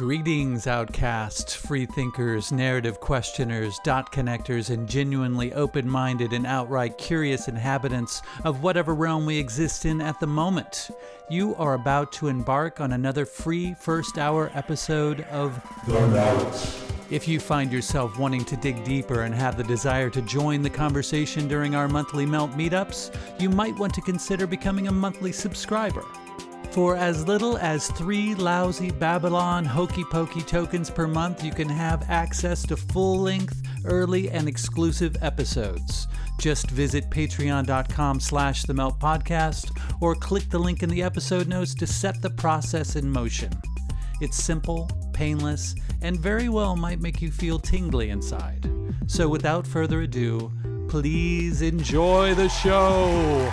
Greetings, outcasts, free thinkers, narrative questioners, dot connectors, and genuinely open-minded and outright curious inhabitants of whatever realm we exist in at the moment. You are about to embark on another free first-hour episode of The Melt. If you find yourself wanting to dig deeper and have the desire to join the conversation during our monthly Melt meetups, you might want to consider becoming a monthly subscriber. For as little as 3 lousy Babylon hokey pokey tokens per month, you can have access to full-length, early, and exclusive episodes. Just visit patreon.com/themeltpodcast or click the link in the episode notes to set the process in motion. It's simple, painless, and very well might make you feel tingly inside. So without further ado, please enjoy the show!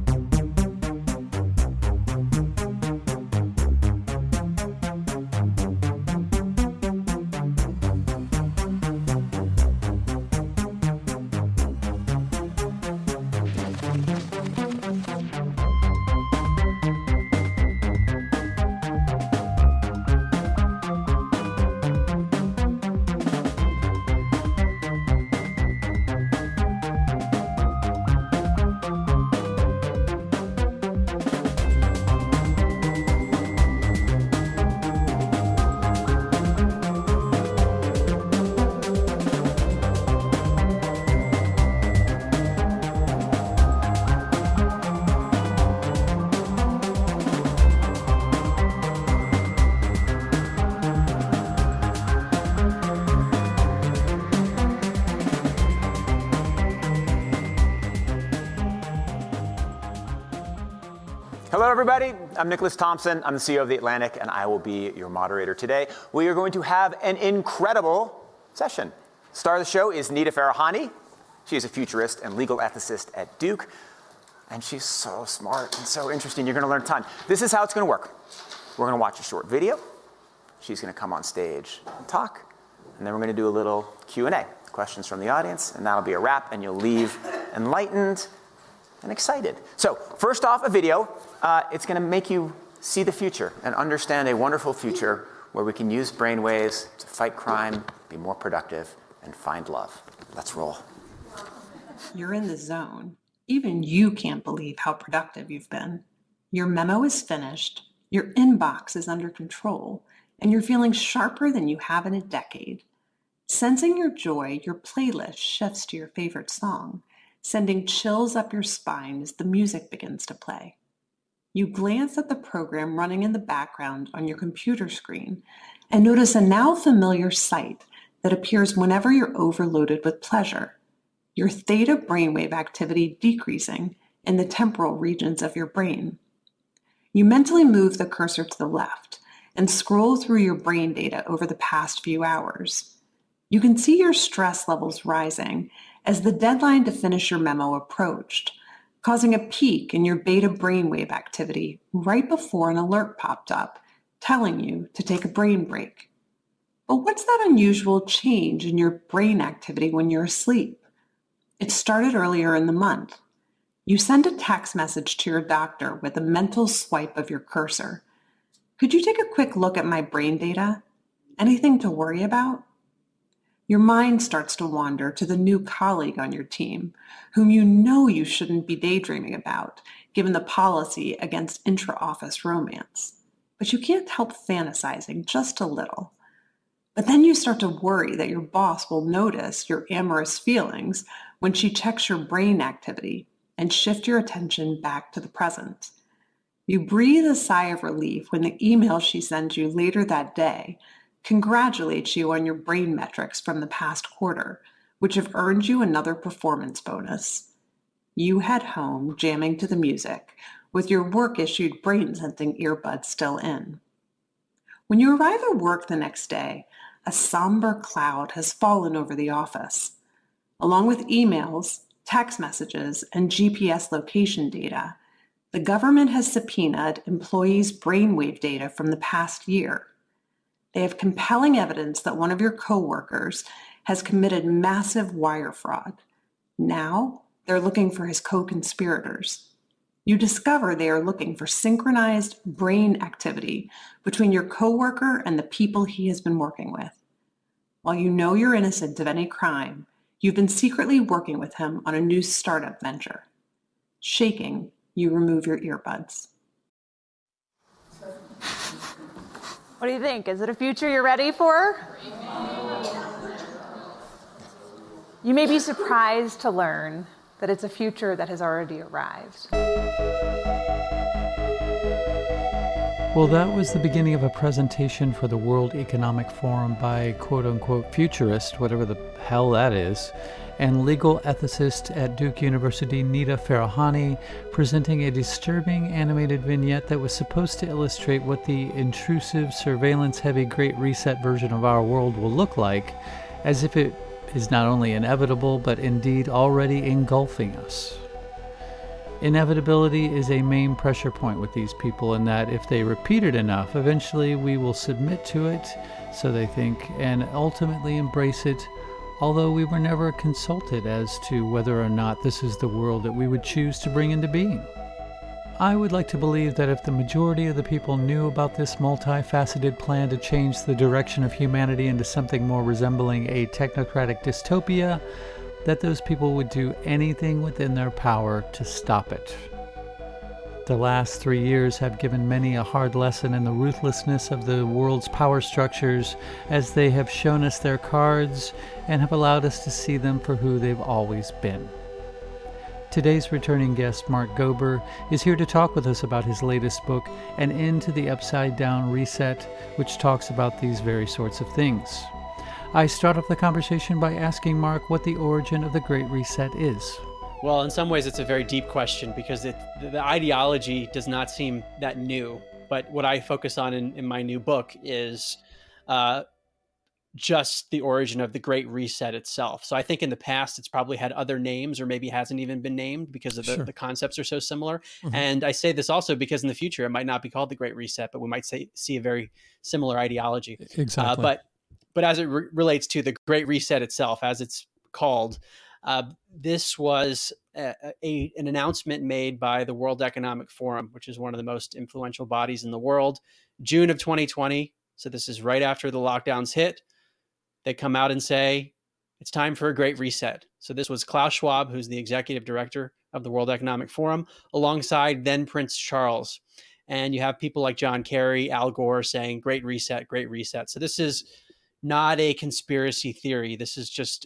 Hello, everybody. I'm Nicholas Thompson. I'm the CEO of The Atlantic, and I will be your moderator today. We are going to have an incredible session. Star of the show is Nita Farahany. She is a futurist and legal ethicist at Duke, and she's so smart and so interesting. You're going to learn a ton. This is how it's going to work. We're going to watch a short video. She's going to come on stage and talk, and then we're going to do a little Q&A, questions from the audience, and that'll be a wrap, and you'll leave enlightened and excited. So first off, a video. It's going to make you see the future and understand a wonderful future where we can use brainwaves to fight crime, be more productive, and find love. Let's roll. You're in the zone. Even you can't believe how productive you've been. Your memo is finished, your inbox is under control, and you're feeling sharper than you have in a decade. Sensing your joy, your playlist shifts to your favorite song, sending chills up your spine as the music begins to play. You glance at the program running in the background on your computer screen and notice a now familiar sight that appears whenever you're overloaded with pleasure, your theta brainwave activity decreasing in the temporal regions of your brain. You mentally move the cursor to the left and scroll through your brain data over the past few hours. You can see your stress levels rising as the deadline to finish your memo approached, causing a peak in your beta brainwave activity right before an alert popped up telling you to take a brain break. But what's that unusual change in your brain activity when you're asleep? It started earlier in the month. You send a text message to your doctor with a mental swipe of your cursor. Could you take a quick look at my brain data? Anything to worry about? Your mind starts to wander to the new colleague on your team, whom you know you shouldn't be daydreaming about, given the policy against intra-office romance. But you can't help fantasizing just a little. But then you start to worry that your boss will notice your amorous feelings when she checks your brain activity and shift your attention back to the present. You breathe a sigh of relief when the email she sends you later that day congratulates you on your brain metrics from the past quarter, which have earned you another performance bonus. You head home jamming to the music, with your work-issued brain-sensing earbuds still in. When you arrive at work the next day, a somber cloud has fallen over the office. Along with emails, text messages, and GPS location data, the government has subpoenaed employees' brainwave data from the past year. They have compelling evidence that one of your coworkers has committed massive wire fraud. Now they're looking for his co-conspirators. You discover they are looking for synchronized brain activity between your coworker and the people he has been working with. While you know you're innocent of any crime, you've been secretly working with him on a new startup venture. Shaking, you remove your earbuds. What do you think? Is it a future you're ready for? You may be surprised to learn that it's a future that has already arrived. Well, that was the beginning of a presentation for the World Economic Forum by quote-unquote futurist, whatever the hell that is, and legal ethicist at Duke University, Nita Farahany, presenting a disturbing animated vignette that was supposed to illustrate what the intrusive, surveillance-heavy Great Reset version of our world will look like, as if it is not only inevitable, but indeed already engulfing us. Inevitability is a main pressure point with these people, in that if they repeat it enough, eventually we will submit to it, so they think, and ultimately embrace it, although we were never consulted as to whether or not this is the world that we would choose to bring into being. I would like to believe that if the majority of the people knew about this multifaceted plan to change the direction of humanity into something more resembling a technocratic dystopia, that those people would do anything within their power to stop it. The last 3 years have given many a hard lesson in the ruthlessness of the world's power structures, as they have shown us their cards and have allowed us to see them for who they've always been. Today's returning guest, Mark Gober, is here to talk with us about his latest book, An End to the Upside-Down Reset, which talks about these very sorts of things. I start off the conversation by asking Mark what the origin of the Great Reset is. Well, in some ways, it's a very deep question, because the ideology does not seem that new. But what I focus on in my new book is just the origin of the Great Reset itself. So I think in the past, it's probably had other names, or maybe hasn't even been named because of the concepts are so similar. Mm-hmm. And I say this also because in the future, it might not be called the Great Reset, but we might see a very similar ideology. Exactly. But as it relates to the Great Reset itself, as it's called, this was an announcement made by the World Economic Forum, which is one of the most influential bodies in the world, June of 2020. So this is right after the lockdowns hit. They come out and say, it's time for a Great Reset. So this was Klaus Schwab, who's the executive director of the World Economic Forum, alongside then Prince Charles. And you have people like John Kerry, Al Gore saying, Great Reset, Great Reset. So this is not a conspiracy theory. This is just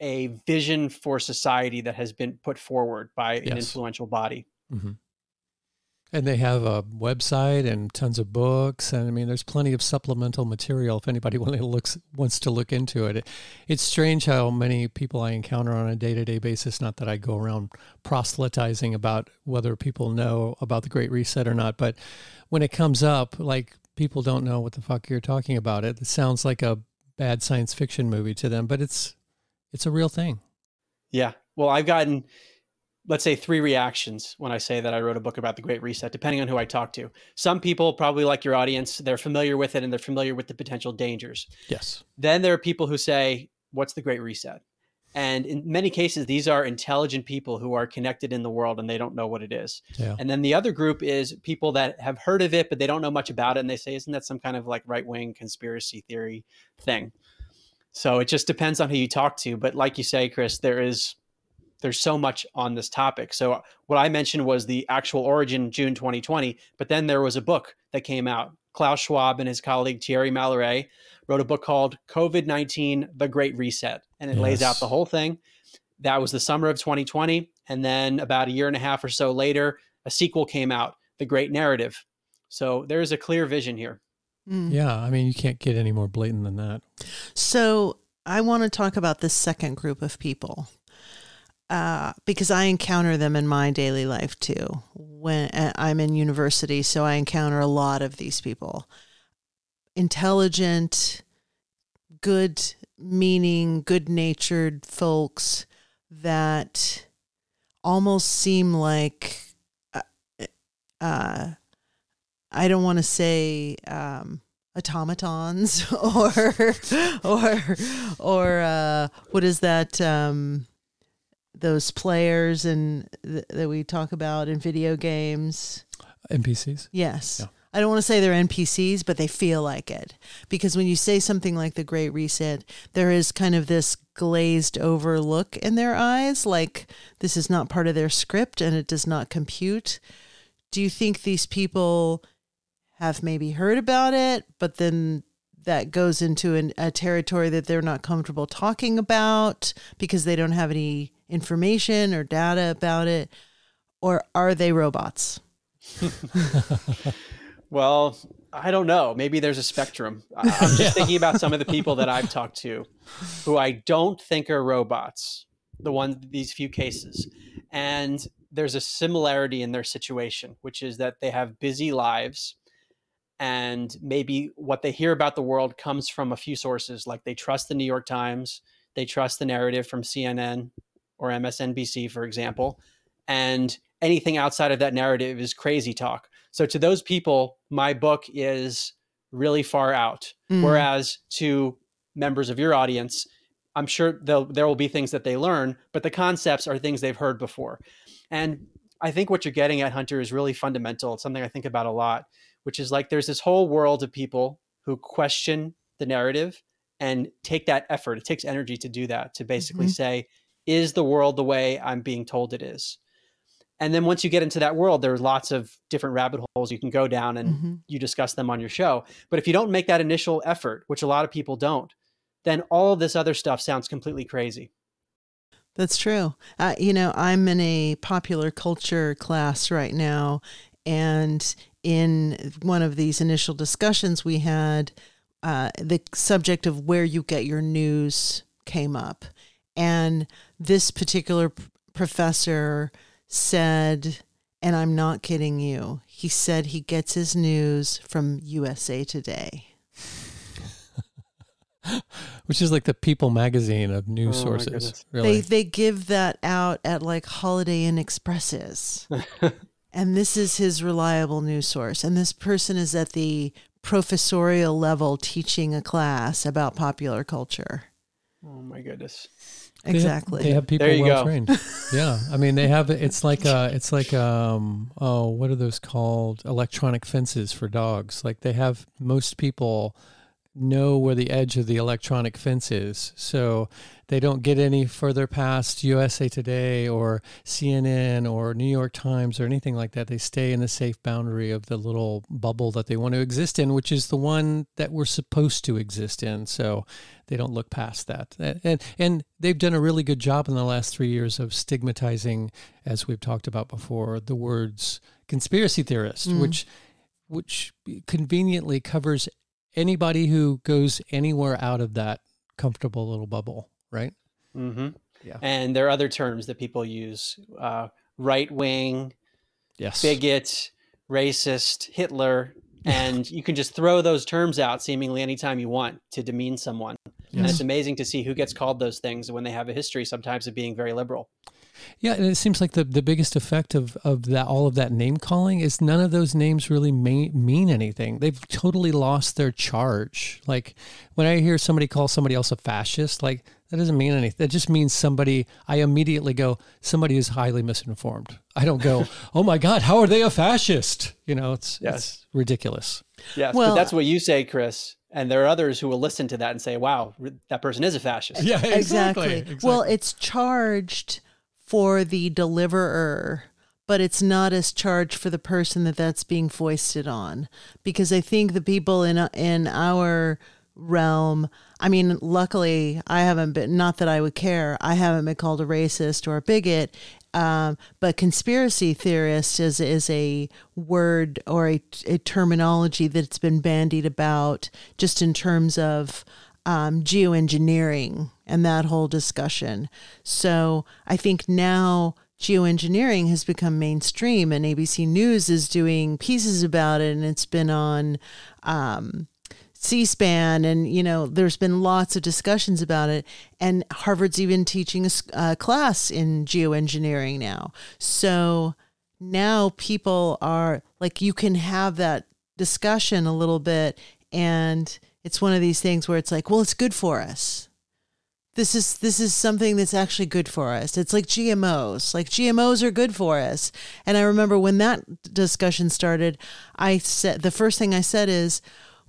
a vision for society that has been put forward by an influential body. Mm-hmm. And they have a website and tons of books. And I mean, there's plenty of supplemental material if anybody wants to look into it. It's strange how many people I encounter on a day-to-day basis, not that I go around proselytizing about whether people know about the Great Reset or not, but when it comes up, like, people don't know what the fuck you're talking about. It sounds like a bad science fiction movie to them, but it's a real thing. Yeah. Well, I've gotten, let's say, three reactions when I say that I wrote a book about the Great Reset, depending on who I talk to. Some people, probably like your audience, they're familiar with it and they're familiar with the potential dangers. Yes. Then there are people who say, what's the Great Reset? And in many cases, these are intelligent people who are connected in the world and they don't know what it is. Yeah. And then the other group is people that have heard of it, but they don't know much about it. And they say, isn't that some kind of like right-wing conspiracy theory thing? So it just depends on who you talk to. But like you say, Chris, there's so much on this topic. So what I mentioned was the actual origin, June 2020, but then there was a book that came out. Klaus Schwab and his colleague Thierry Malleret wrote a book called COVID-19, The Great Reset, and it lays out the whole thing. That was the summer of 2020. And then about a year and a half or so later, a sequel came out, The Great Narrative. So there's a clear vision here. Mm. Yeah. I mean, you can't get any more blatant than that. So I want to talk about this second group of people, because I encounter them in my daily life too. When I'm in university, so I encounter a lot of these people. Intelligent, good meaning, good natured folks that almost seem like, I don't want to say automatons or what is that? Those players and that we talk about in video games. NPCs? Yes. Yeah. I don't want to say they're NPCs, but they feel like it. Because when you say something like the Great Reset, there is kind of this glazed over look in their eyes, like this is not part of their script and it does not compute. Do you think these people have maybe heard about it, but then that goes into a territory that they're not comfortable talking about because they don't have any information or data about it? Or are they robots? Well, I don't know. Maybe there's a spectrum. I'm just thinking about some of the people that I've talked to who I don't think are robots, these few cases. And there's a similarity in their situation, which is that they have busy lives. And maybe what they hear about the world comes from a few sources, like they trust the New York Times, they trust the narrative from CNN or MSNBC, for example. And anything outside of that narrative is crazy talk. So to those people, my book is really far out. Mm. Whereas to members of your audience, I'm sure there will be things that they learn, but the concepts are things they've heard before. And I think what you're getting at, Hunter, is really fundamental. It's something I think about a lot, which is like there's this whole world of people who question the narrative and take that effort. It takes energy to do that, to basically say, is the world the way I'm being told it is? And then once you get into that world, there's lots of different rabbit holes you can go down and you discuss them on your show. But if you don't make that initial effort, which a lot of people don't, then all of this other stuff sounds completely crazy. That's true. I'm in a popular culture class right now, and in one of these initial discussions we had, the subject of where you get your news came up. And this particular professor said, and I'm not kidding you, he said he gets his news from USA Today. Which is like the People magazine of news sources. Really. They give that out at like Holiday Inn Expresses. And this is his reliable news source. And this person is at the professorial level teaching a class about popular culture. Oh my goodness. Exactly. They have people well trained. Yeah. I mean, they have, what are those called? Electronic fences for dogs. Like they have, most people know where the edge of the electronic fence is. So they don't get any further past USA Today or CNN or New York Times or anything like that. They stay in the safe boundary of the little bubble that they want to exist in, which is the one that we're supposed to exist in. So they don't look past that. And they've done a really good job in the last 3 years of stigmatizing, as we've talked about before, the words conspiracy theorist, which conveniently covers anybody who goes anywhere out of that comfortable little bubble, right? Mm-hmm. Yeah. And there are other terms that people use, right-wing, bigot, racist, Hitler, and you can just throw those terms out seemingly anytime you want to demean someone. Yes. And it's amazing to see who gets called those things when they have a history sometimes of being very liberal. Yeah, and it seems like the biggest effect of that, all of that name calling, is none of those names really mean anything. They've totally lost their charge. Like when I hear somebody call somebody else a fascist, like that doesn't mean anything. That just means somebody, I immediately go, somebody is highly misinformed. I don't go, oh my God, how are they a fascist? You know, it's ridiculous. Yes, well, but that's what you say, Chris. And there are others who will listen to that and say, wow, that person is a fascist. Yeah, exactly. Well, it's charged for the deliverer, but it's not as charged for the person that's being foisted on. Because I think the people in our realm, I mean, luckily I haven't been, not that I would care, I haven't been called a racist or a bigot, but conspiracy theorist is a word or a terminology that's been bandied about just in terms of geoengineering and that whole discussion. So I think now geoengineering has become mainstream, and ABC News is doing pieces about it, and it's been on C-SPAN, and there's been lots of discussions about it. And Harvard's even teaching a class in geoengineering now. So now people are like, you can have that discussion a little bit And it's one of these things where it's like, well, it's good for us. This is something that's actually good for us. It's like GMOs. Like GMOs are good for us. And I remember when that discussion started, I said, the first thing I said is,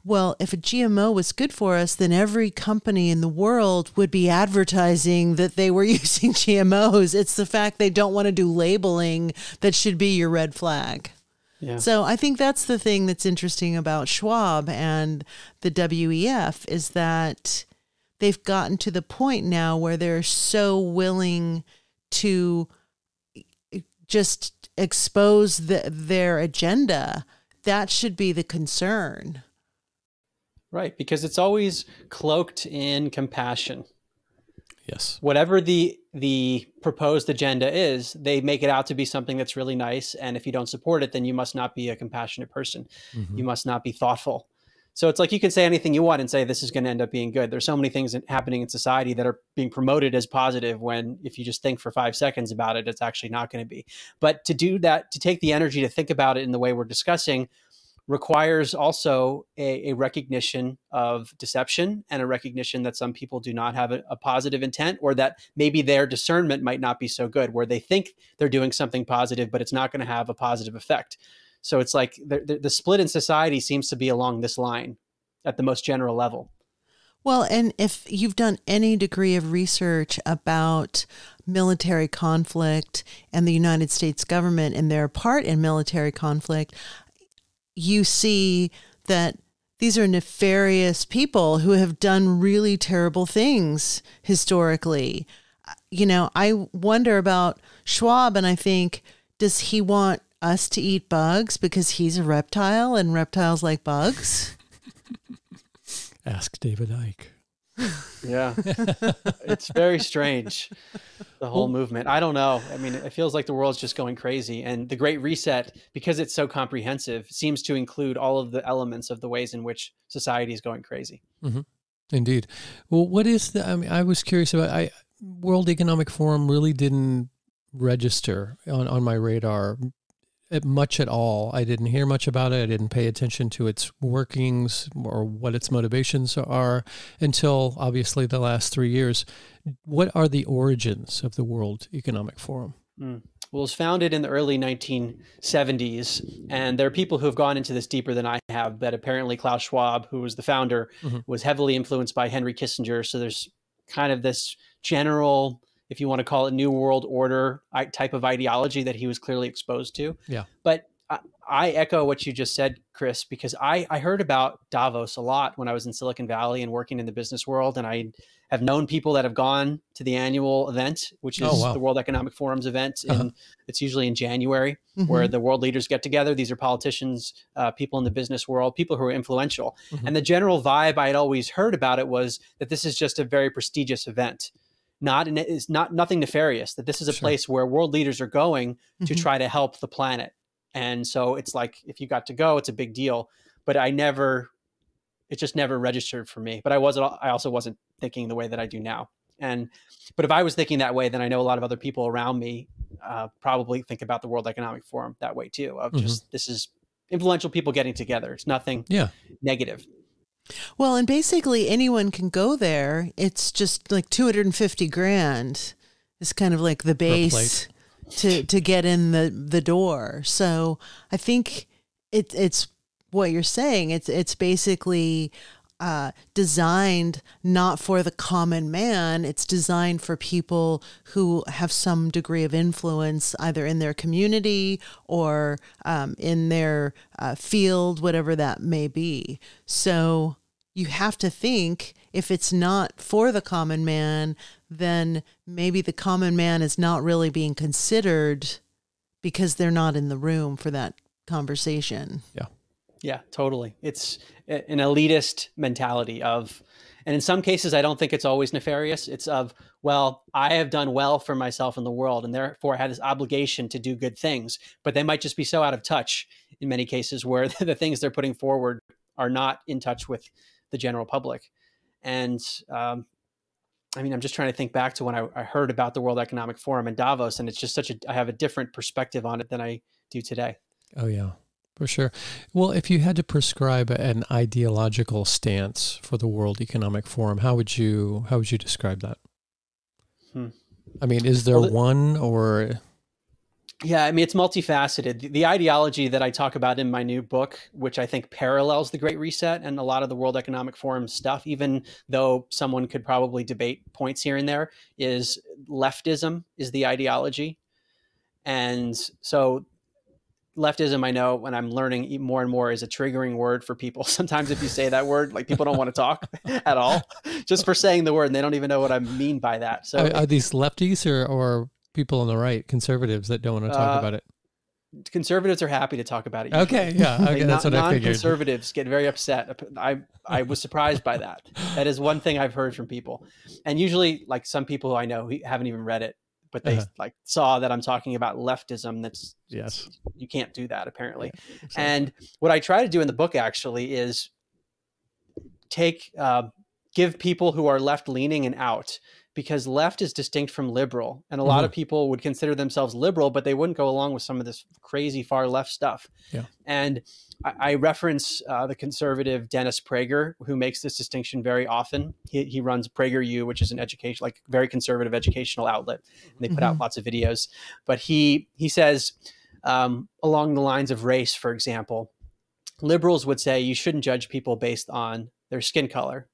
well, if a GMO was good for us, then every company in the world would be advertising that they were using GMOs. It's the fact they don't want to do labeling that should be your red flag. Yeah. So I think that's the thing that's interesting about Schwab and the WEF is that they've gotten to the point now where they're so willing to just expose their agenda. That should be the concern. Right, because it's always cloaked in compassion. Yes. Whatever the proposed agenda is, they make it out to be something that's really nice. And if you don't support it, then you must not be a compassionate person. Mm-hmm. You must not be thoughtful. So it's like you can say anything you want and say this is going to end up being good. There's so many things happening in society that are being promoted as positive when if you just think for 5 seconds about it, it's actually not going to be. But to do that, to take the energy to think about it in the way we're discussing requires also a recognition of deception and a recognition that some people do not have a positive intent, or that maybe their discernment might not be so good where they think they're doing something positive, but it's not going to have a positive effect. So it's like the split in society seems to be along this line at the most general level. Well, and if you've done any degree of research about military conflict and the United States government and their part in military conflict, you see that these are nefarious people who have done really terrible things historically. You know, I wonder about Schwab, and I think, does he want us to eat bugs because he's a reptile and reptiles like bugs? Ask David Icke. Yeah. It's very strange, the whole movement. I don't know. I mean, it feels like the world's just going crazy. And the Great Reset, because it's so comprehensive, seems to include all of the elements of the ways in which society is going crazy. Mm-hmm. Indeed. Well, what is the, I mean, I was curious about, World Economic Forum really didn't register on my radar much at all. I didn't hear much about it. I didn't pay attention to its workings or what its motivations are until obviously the last 3 years. What are the origins of the World Economic Forum? Well, it was founded in the early 1970s, and there are people who have gone into this deeper than I have, but apparently Klaus Schwab, who was the founder, mm-hmm. was heavily influenced by Henry Kissinger. So there's kind of this general, if you want to call it New World Order type of ideology that he was clearly exposed to. Yeah. But I echo what you just said, Chris, because I heard about Davos a lot when I was in Silicon Valley and working in the business world. And I have known people that have gone to the annual event, which is the World Economic Forum's event. And it's usually in January, mm-hmm. where the world leaders get together. These are politicians, people in the business world, people who are influential. Mm-hmm. And the general vibe I had always heard about it was that this is just a very prestigious event. Nothing nefarious, that this is a place where world leaders are going to mm-hmm. try to help the planet. And so it's like, if you got to go, it's a big deal. But it just never registered for me. But I also wasn't thinking the way that I do now. But if I was thinking that way, then I know a lot of other people around me probably think about the World Economic Forum that way too, of mm-hmm. just, this is influential people getting together. It's nothing negative. Well, and basically anyone can go there. It's just like $250,000 is kind of like the base to get in the door. So I think it's what you're saying. It's basically designed not for the common man. It's designed for people who have some degree of influence either in their community or in their field, whatever that may be. So you have to think, if it's not for the common man, then maybe the common man is not really being considered because they're not in the room for that conversation. Yeah. Yeah, totally. It's an elitist mentality and in some cases, I don't think it's always nefarious. It's I have done well for myself in the world and therefore I had this obligation to do good things, but they might just be so out of touch in many cases where the things they're putting forward are not in touch with the general public. And I'm just trying to think back to when I heard about the World Economic Forum in Davos, and it's just I have a different perspective on it than I do today. Oh yeah. For sure. Well, if you had to prescribe an ideological stance for the World Economic Forum, how would you describe that? I mean, is there one or? Yeah, I mean, it's multifaceted. The ideology that I talk about in my new book, which I think parallels the Great Reset and a lot of the World Economic Forum stuff, even though someone could probably debate points here and there, is leftism is the ideology. And so leftism, I know when I'm learning more and more, is a triggering word for people. Sometimes if you say that word, like people don't want to talk at all just for saying the word, and they don't even know what I mean by that. So are these lefties or people on the right, conservatives that don't want to talk about it? Conservatives are happy to talk about it usually. Okay, yeah, okay, like, that's what I figured. Non-conservatives get very upset. I was surprised by that. That is one thing I've heard from people. And usually, like, some people who I know haven't even read it, but they like saw that I'm talking about leftism. That's you can't do that apparently. Yeah, exactly. And what I try to do in the book actually is give people who are left leaning an out, because left is distinct from liberal. And a lot of people would consider themselves liberal, but they wouldn't go along with some of this crazy far left stuff. Yeah. And I reference the conservative Dennis Prager, who makes this distinction very often. He runs Prager U, which is an education, like very conservative educational outlet. And they put out lots of videos, but he says along the lines of race, for example, liberals would say you shouldn't judge people based on their skin color.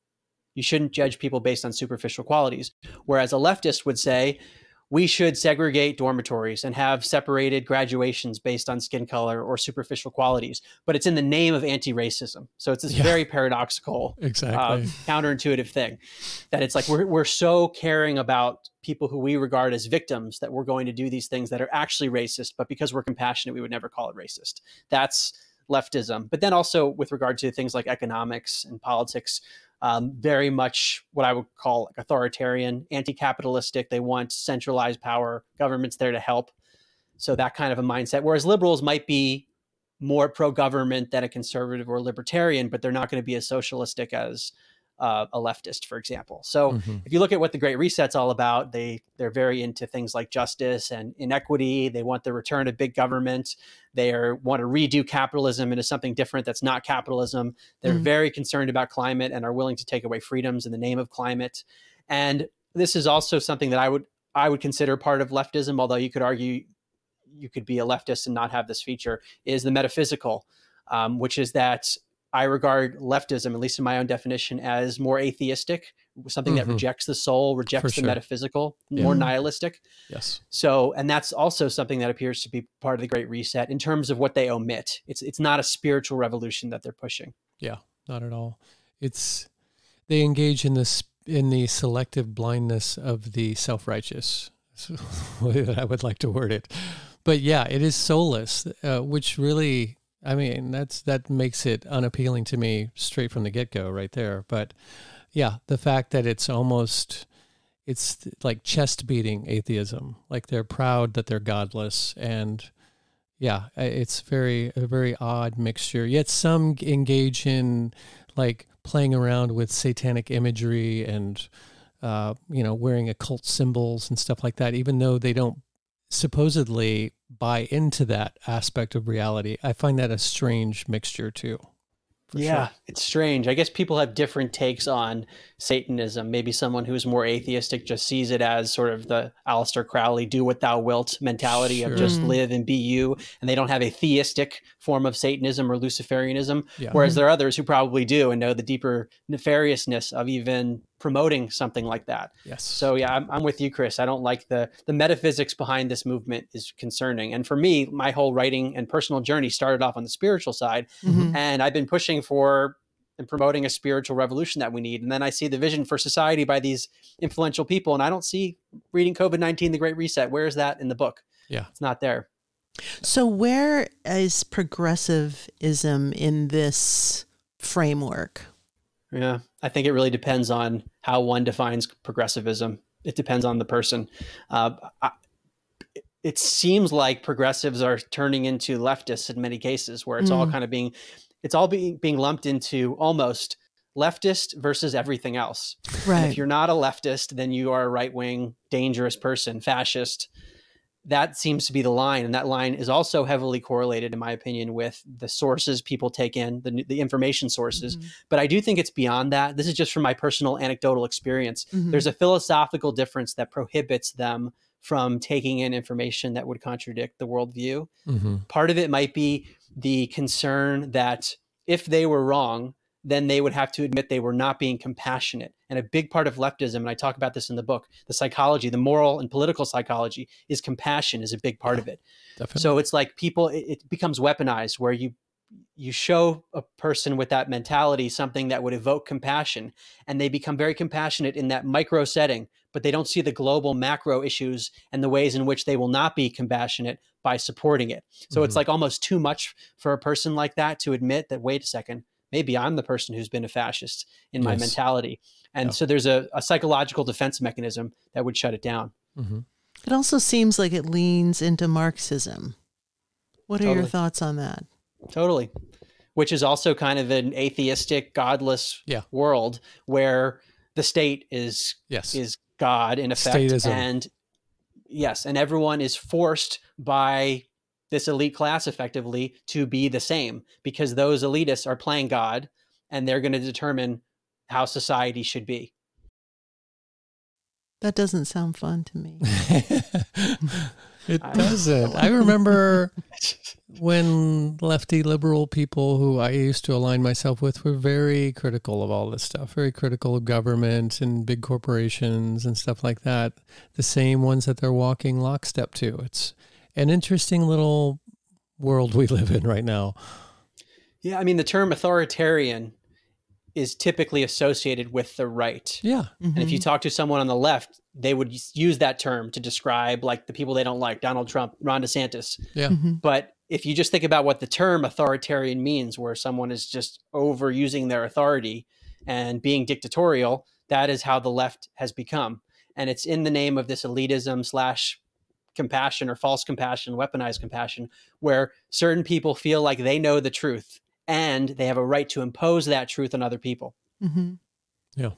You shouldn't judge people based on superficial qualities. Whereas a leftist would say, we should segregate dormitories and have separated graduations based on skin color or superficial qualities, but it's in the name of anti-racism. So it's this very paradoxical, counterintuitive thing that it's like, we're so caring about people who we regard as victims that we're going to do these things that are actually racist, but because we're compassionate, we would never call it racist. That's leftism. But then also with regard to things like economics and politics, very much what I would call like authoritarian, anti-capitalistic. They want centralized power, government's there to help. So that kind of a mindset, whereas liberals might be more pro-government than a conservative or libertarian, but they're not going to be as socialistic as a leftist, for example. So if you look at what the Great Reset's all about, they're very into things like justice and inequity. They want the return of big government. They want to redo capitalism into something different that's not capitalism. They're very concerned about climate and are willing to take away freedoms in the name of climate. And this is also something that I would consider part of leftism, although you could argue you could be a leftist and not have this feature, is the metaphysical, which is that I regard leftism, at least in my own definition, as more atheistic, something that rejects the soul, rejects the metaphysical, more nihilistic. Yes. So, and that's also something that appears to be part of the Great Reset in terms of what they omit. It's not a spiritual revolution that they're pushing. Yeah, not at all. They engage in the selective blindness of the self-righteous. I would like to word it, but yeah, it is soulless, which really. I mean, that makes it unappealing to me straight from the get-go right there. But yeah, the fact that it's like chest-beating atheism. Like they're proud that they're godless. And yeah, it's a very odd mixture. Yet some engage in like playing around with satanic imagery and, wearing occult symbols and stuff like that, even though they don't supposedly buy into that aspect of reality. I find that a strange mixture too. Yeah, sure. It's strange. I guess people have different takes on Satanism. Maybe someone who's more atheistic just sees it as sort of the Aleister Crowley, do what thou wilt mentality of just live and be you. And they don't have a theistic form of Satanism or Luciferianism. Yeah. Whereas there are others who probably do and know the deeper nefariousness of even promoting something like that. Yes. So yeah, I'm with you, Chris. I don't like the metaphysics behind this movement is concerning. And for me, my whole writing and personal journey started off on the spiritual side. And I've been pushing for and promoting a spiritual revolution that we need. And then I see the vision for society by these influential people. And I don't see reading COVID-19, The Great Reset. Where is that in the book? Yeah. It's not there. So where is progressivism in this framework? Yeah, I think it really depends on how one defines progressivism. It depends on the person. It seems like progressives are turning into leftists in many cases, where it's all kind of being lumped into almost leftist versus everything else. Right. And if you're not a leftist, then you are a right-wing, dangerous person, fascist. that seems to be the line. And that line is also heavily correlated, in my opinion, with the sources people take in, the information sources. Mm-hmm. But I do think it's beyond that. This is just from my personal anecdotal experience. Mm-hmm. There's a philosophical difference that prohibits them from taking in information that would contradict the worldview. Mm-hmm. Part of it might be the concern that if they were wrong, then they would have to admit they were not being compassionate. And a big part of leftism, and I talk about this in the book, the psychology, the moral and political psychology, is compassion is a big part of it. Definitely. So it's like people, it becomes weaponized, where you show a person with that mentality something that would evoke compassion, and they become very compassionate in that micro setting, but they don't see the global macro issues and the ways in which they will not be compassionate by supporting it. So mm-hmm. It's like almost too much for a person like that to admit that, wait a second, maybe I'm the person who's been a fascist in my mentality. And so there's a psychological defense mechanism that would shut it down. Mm-hmm. It also seems like it leans into Marxism. What are your thoughts on that? Totally. Which is also kind of an atheistic, godless world where the state is God in effect. Statism. And everyone is forced by this elite class effectively to be the same, because those elitists are playing God and they're going to determine how society should be. That doesn't sound fun to me. It doesn't. I remember when lefty liberal people who I used to align myself with were very critical of all this stuff, very critical of government and big corporations and stuff like that. The same ones that they're walking lockstep to. It's an interesting little world we live in right now. Yeah, I mean, the term authoritarian is typically associated with the right. Yeah. Mm-hmm. And if you talk to someone on the left, they would use that term to describe like the people they don't like, Donald Trump, Ron DeSantis. Yeah. Mm-hmm. But if you just think about what the term authoritarian means, where someone is just overusing their authority and being dictatorial, that is how the left has become. And it's in the name of this elitism / compassion, or false compassion, weaponized compassion, where certain people feel like they know the truth and they have a right to impose that truth on other people. Mm-hmm. Yeah,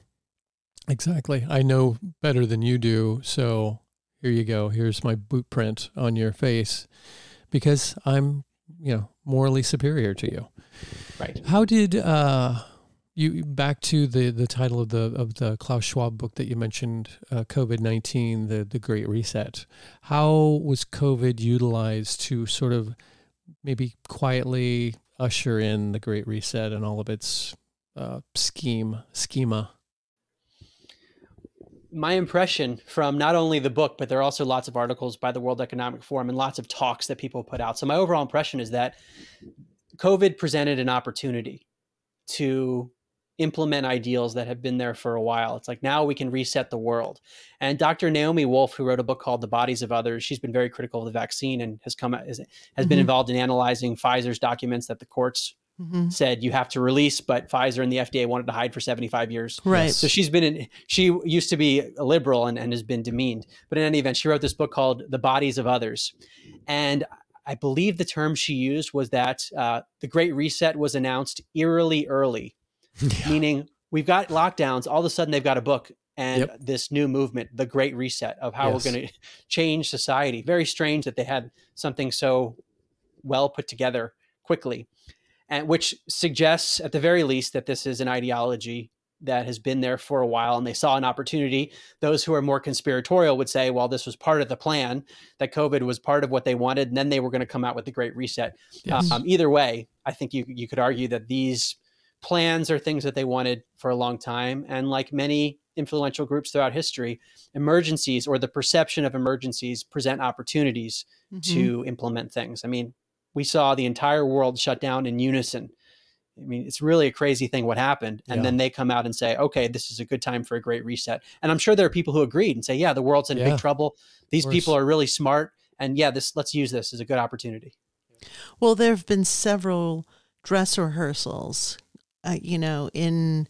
exactly. I know better than you do. So here you go. Here's my boot print on your face because I'm, morally superior to you. Right. How did, back to the title of the Klaus Schwab book that you mentioned, COVID-19, the Great Reset. How was COVID utilized to sort of maybe quietly usher in the Great Reset and all of its schema? My impression from not only the book, but there are also lots of articles by the World Economic Forum and lots of talks that people put out. So my overall impression is that COVID presented an opportunity to implement ideals that have been there for a while. It's like, now we can reset the world. And Dr. Naomi Wolf, who wrote a book called The Bodies of Others, she's been very critical of the vaccine and has been involved in analyzing Pfizer's documents that the courts said you have to release, but Pfizer and the FDA wanted to hide for 75 years. Right. So she used to be a liberal and has been demeaned. But in any event, she wrote this book called The Bodies of Others. And I believe the term she used was that the Great Reset was announced eerily early. Yeah. Meaning we've got lockdowns, all of a sudden they've got a book and this new movement, the Great Reset, of how we're going to change society. Very strange that they had something so well put together quickly, and which suggests at the very least that this is an ideology that has been there for a while and they saw an opportunity. Those who are more conspiratorial would say, well, this was part of the plan, that COVID was part of what they wanted, and then they were going to come out with the Great Reset. Yes. Either way, I think you could argue that these plans are things that they wanted for a long time. And like many influential groups throughout history, emergencies, or the perception of emergencies, present opportunities to implement things. I mean, we saw the entire world shut down in unison. I mean, it's really a crazy thing what happened. And then they come out and say, okay, this is a good time for a Great Reset. And I'm sure there are people who agreed and say, yeah, the world's in big trouble. These people are really smart. And let's use this as a good opportunity. Well, there have been several dress rehearsals, in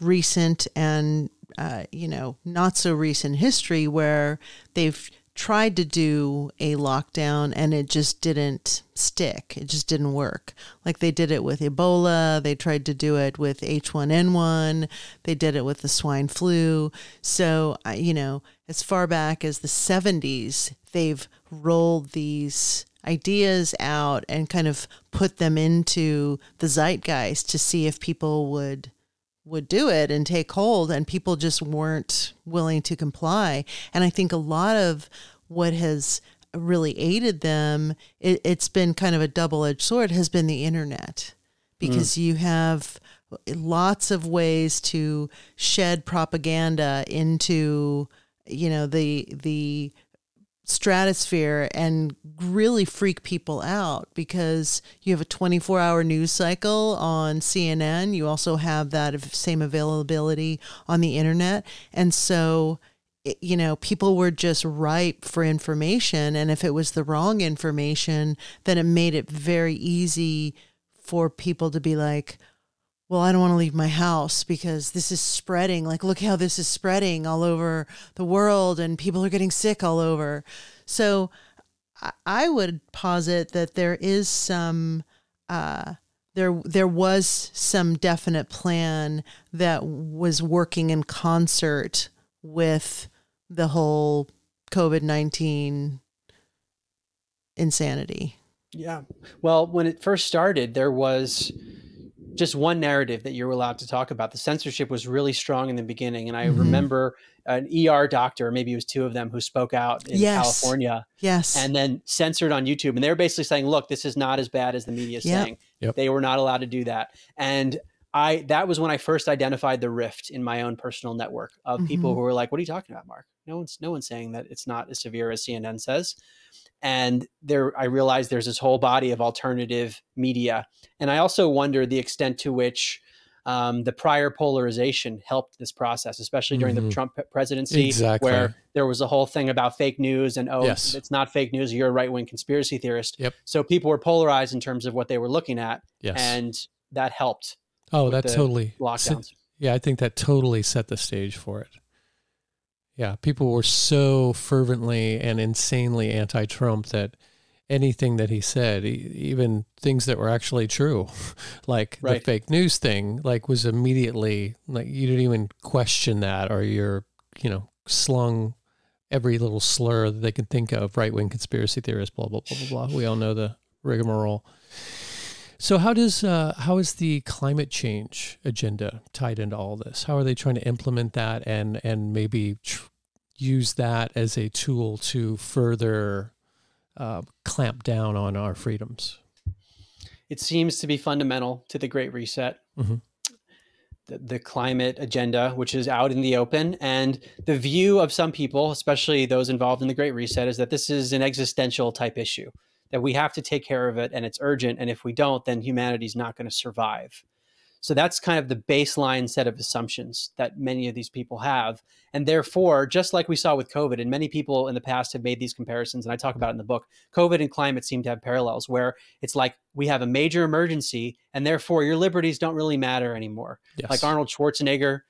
recent and, not so recent history, where they've tried to do a lockdown and it just didn't stick. It just didn't work. Like they did it with Ebola. They tried to do it with H1N1. They did it with the swine flu. So, you know, as far back as the 70s, they've rolled these ideas out and kind of put them into the zeitgeist to see if people would do it and take hold, and people just weren't willing to comply. And I think a lot of what has really aided them, it's been kind of a double-edged sword, has been the internet, because you have lots of ways to shed propaganda into, you know, the stratosphere and really freak people out, because you have a 24-hour news cycle on CNN. You also have that same availability on the internet. And so, you know, people were just ripe for information. And if it was the wrong information, then it made it very easy for people to be like, well, I don't want to leave my house because this is spreading. Like, look how this is spreading all over the world and people are getting sick all over. So I would posit that there is some, there was some definite plan that was working in concert with the whole COVID-19 insanity. Yeah. Well, when it first started, there was just one narrative that you were allowed to talk about. The censorship was really strong in the beginning. And I remember an ER doctor, maybe it was two of them, who spoke out in California and then censored on YouTube. And they were basically saying, look, this is not as bad as the media is saying. They were not allowed to do that. And that was when I first identified the rift in my own personal network of people who were like, what are you talking about, Mark? No one's saying that it's not as severe as CNN says. And there, I realized there's this whole body of alternative media. And I also wonder the extent to which the prior polarization helped this process, especially during the Trump presidency, where there was a whole thing about fake news and, it's not fake news, you're a right-wing conspiracy theorist. So people were polarized in terms of what they were looking at. And that helped. Oh, that totally. Lockdowns. I think that totally set the stage for it. Yeah, people were so fervently and insanely anti-Trump that anything that he said, even things that were actually true, like the fake news thing, like was immediately, like you didn't even question that, or you're, you know, slung every little slur that they could think of, right-wing conspiracy theorists, blah, blah, blah, blah, blah. We all know the rigmarole. So how does how is the climate change agenda tied into all this? How are they trying to implement that and maybe use that as a tool to further clamp down on our freedoms? It seems to be fundamental to the Great Reset, the climate agenda, which is out in the open. And the view of some people, especially those involved in the Great Reset, is that this is an existential type issue, that we have to take care of it and it's urgent. And if we don't, then humanity's not going to survive. So that's kind of the baseline set of assumptions that many of these people have. And therefore, just like we saw with COVID, and many people in the past have made these comparisons, and I talk about it in the book, COVID and climate seem to have parallels where it's like we have a major emergency and therefore your liberties don't really matter anymore. Like Arnold Schwarzenegger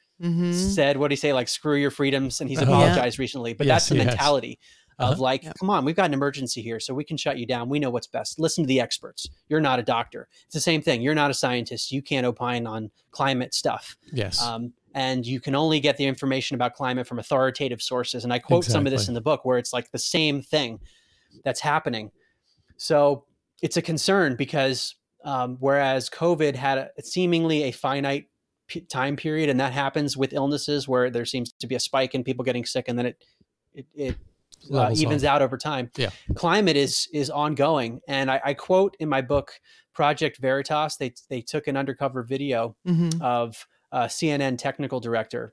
said, what did he say? Like, screw your freedoms. And he's apologized recently, but that's the mentality. Of like, come on, we've got an emergency here, so we can shut you down. We know what's best. Listen to the experts. You're not a doctor. It's the same thing. You're not a scientist. You can't opine on climate stuff. And you can only get the information about climate from authoritative sources. And I quote some of this in the book where it's like the same thing that's happening. So it's a concern because whereas COVID had a, seemingly a finite time period, and that happens with illnesses where there seems to be a spike in people getting sick, and then it evens out over time. Climate is ongoing. And I quote in my book, Project Veritas, they took an undercover video of CNN technical director.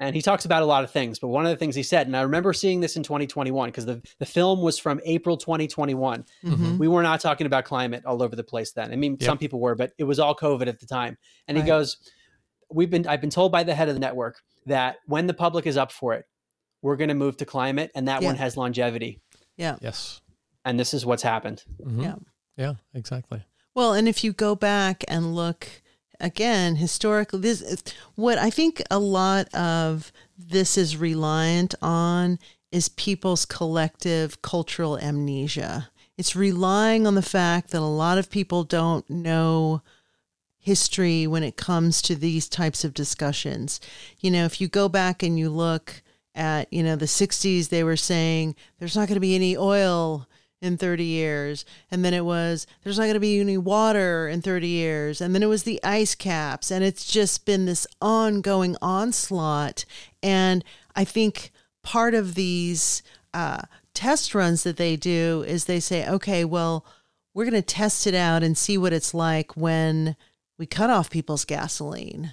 And he talks about a lot of things, but one of the things he said, and I remember seeing this in 2021, because the film was from April 2021. We were not talking about climate all over the place then. I mean, some people were, but it was all COVID at the time. And he goes, I've been told by the head of the network that when the public is up for it, we're going to move to climate, and that one has longevity. And this is what's happened. Well, and if you go back and look again, historically, what I think a lot of this is reliant on is people's collective cultural amnesia. It's relying on the fact that a lot of people don't know history when it comes to these types of discussions. You know, if you go back and you look at, you know, the 60s, they were saying there's not going to be any oil in 30 years. And then it was, there's not going to be any water in 30 years. And then it was the ice caps. And it's just been this ongoing onslaught. And I think part of these test runs that they do is they say, okay, well, we're going to test it out and see what it's like when we cut off people's gasoline.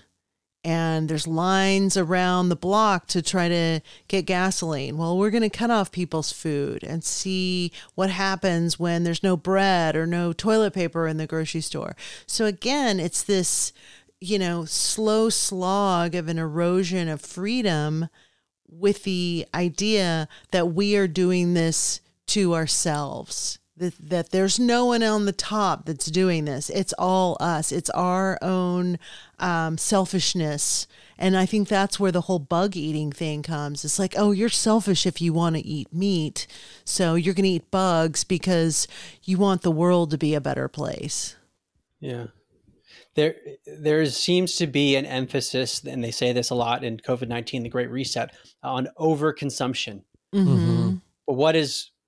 And there's lines around the block to try to get gasoline. Well, we're going to cut off people's food and see what happens when there's no bread or no toilet paper in the grocery store. So again, it's this, you know, slow slog of an erosion of freedom with the idea that we are doing this to ourselves, that there's no one on the top that's doing this. It's all us. It's our own selfishness. And I think that's where the whole bug eating thing comes. It's like, oh, you're selfish if you want to eat meat. So you're going to eat bugs because you want the world to be a better place. Yeah. There seems to be an emphasis, and they say this a lot in COVID-19, the Great Reset, on overconsumption. Mm-hmm. But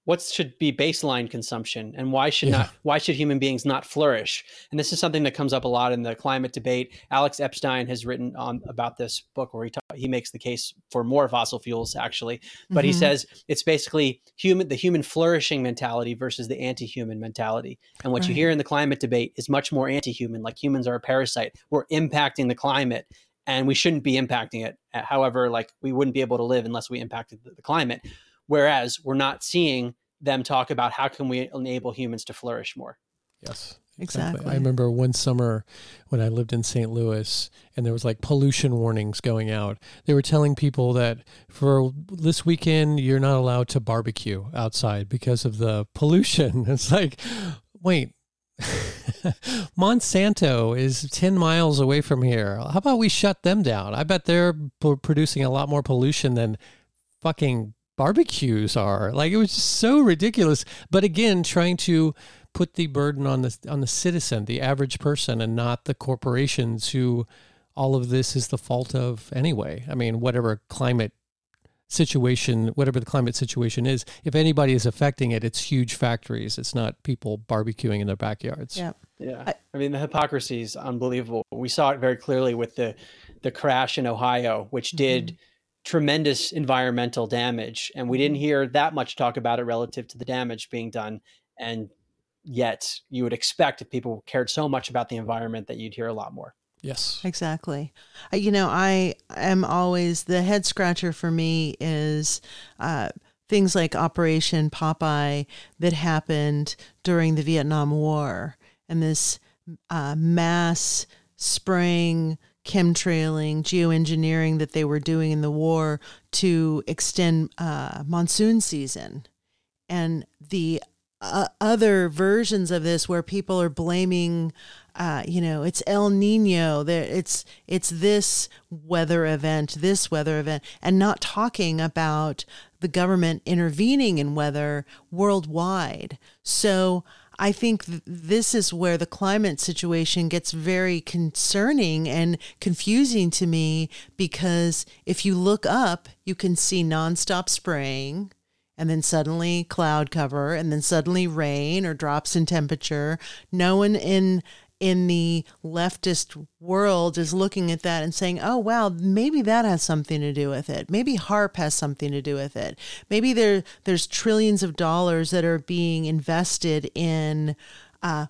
what should be baseline consumption, and why should human beings not flourish? And this is something that comes up a lot in the climate debate. Alex Epstein has written about this book where he makes the case for more fossil fuels, actually, but he says it's basically the human flourishing mentality versus the anti-human mentality. And what you hear in the climate debate is much more anti-human, like humans are a parasite. We're impacting the climate, and we shouldn't be impacting it. However, like, we wouldn't be able to live unless we impacted the climate. Whereas we're not seeing them talk about how can we enable humans to flourish more. Yes, exactly. I remember one summer when I lived in St. Louis and there was like pollution warnings going out. They were telling people that for this weekend, you're not allowed to barbecue outside because of the pollution. It's like, wait, Monsanto is 10 miles away from here. How about we shut them down? I bet they're producing a lot more pollution than fucking barbecues are. Like, it was just so ridiculous. But again, trying to put the burden on the citizen, the average person, and not the corporations who all of this is the fault of anyway. I mean, whatever the climate situation is, if anybody is affecting it, it's huge factories. It's not people barbecuing in their backyards. Yeah. Yeah. I mean, the hypocrisy is unbelievable. We saw it very clearly with the crash in Ohio, which did tremendous environmental damage. And we didn't hear that much talk about it relative to the damage being done. And yet you would expect, if people cared so much about the environment, that you'd hear a lot more. Yes, exactly. You know, I am always, the head scratcher for me is things like Operation Popeye that happened during the Vietnam War, and this mass spraying, chemtrailing, geoengineering that they were doing in the war to extend monsoon season. And the other versions of this where people are blaming, you know, it's El Nino, it's this weather event, and not talking about the government intervening in weather worldwide. So I think this is where the climate situation gets very concerning and confusing to me, because if you look up, you can see nonstop spraying, and then suddenly cloud cover, and then suddenly rain or drops in temperature. No one in the leftist world is looking at that and saying, oh, wow, maybe that has something to do with it. Maybe HAARP has something to do with it. Maybe there's trillions of dollars that are being invested in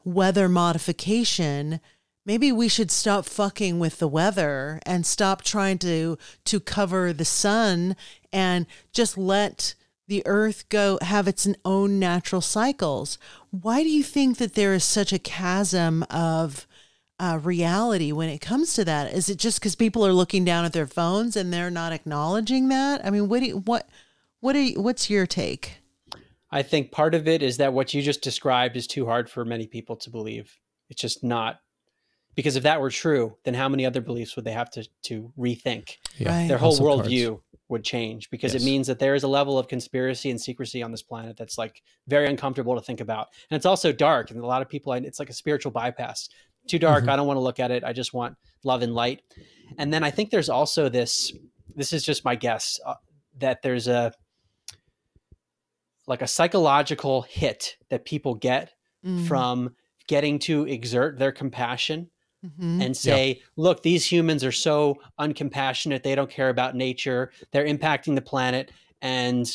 weather modification. Maybe we should stop fucking with the weather and stop trying to cover the sun and just let the earth have its own natural cycles. Why do you think that there is such a chasm of reality when it comes to that? Is it just because people are looking down at their phones and they're not acknowledging that? I mean, what's your take? I think part of it is that what you just described is too hard for many people to believe. It's just not, because if that were true, then how many other beliefs would they have to rethink? Yeah. Right. Their whole worldview would change, because it means that there is a level of conspiracy and secrecy on this planet that's like very uncomfortable to think about. And it's also dark. And a lot of people, it's like a spiritual bypass. Too dark. Mm-hmm. I don't want to look at it. I just want love and light. And then I think there's also this is just my guess, that there's a psychological hit that people get mm-hmm. from getting to exert their compassion mm-hmm. and say, look, these humans are so uncompassionate. They don't care about nature. They're impacting the planet. And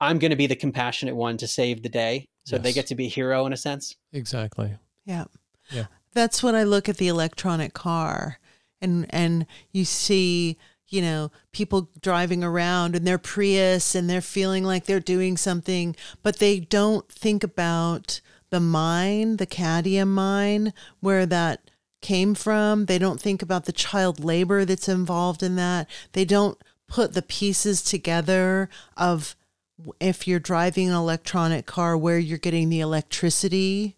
I'm going to be the compassionate one to save the day. So they get to be a hero in a sense. Exactly. Yeah. Yeah. That's when I look at the electronic car and you see, people driving around in their Prius and they're feeling like they're doing something, but they don't think about the mine, the cadmium mine, where that came from. They don't think about the child labor that's involved in that. They don't put the pieces together of if you're driving an electronic car, where you're getting the electricity,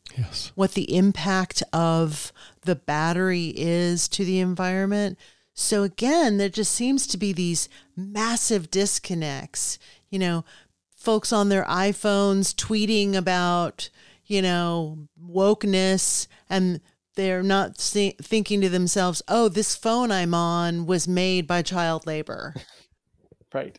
what the impact of the battery is to the environment. So again, there just seems to be these massive disconnects, folks on their iPhones tweeting about, wokeness, and they're not thinking to themselves, oh, this phone I'm on was made by child labor. Right.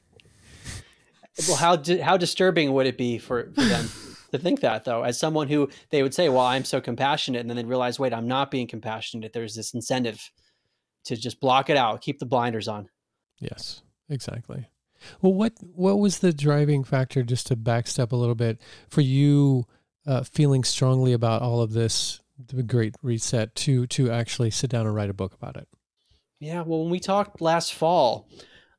Well, how disturbing would it be for them to think that, though, as someone who they would say, well, I'm so compassionate, and then they realize, wait, I'm not being compassionate. There's this incentive to just block it out, keep the blinders on. Yes, exactly. Well, what was the driving factor, just to backstep a little bit, for you feeling strongly about all of this, the Great Reset, to actually sit down and write a book about it? Yeah, well, when we talked last fall,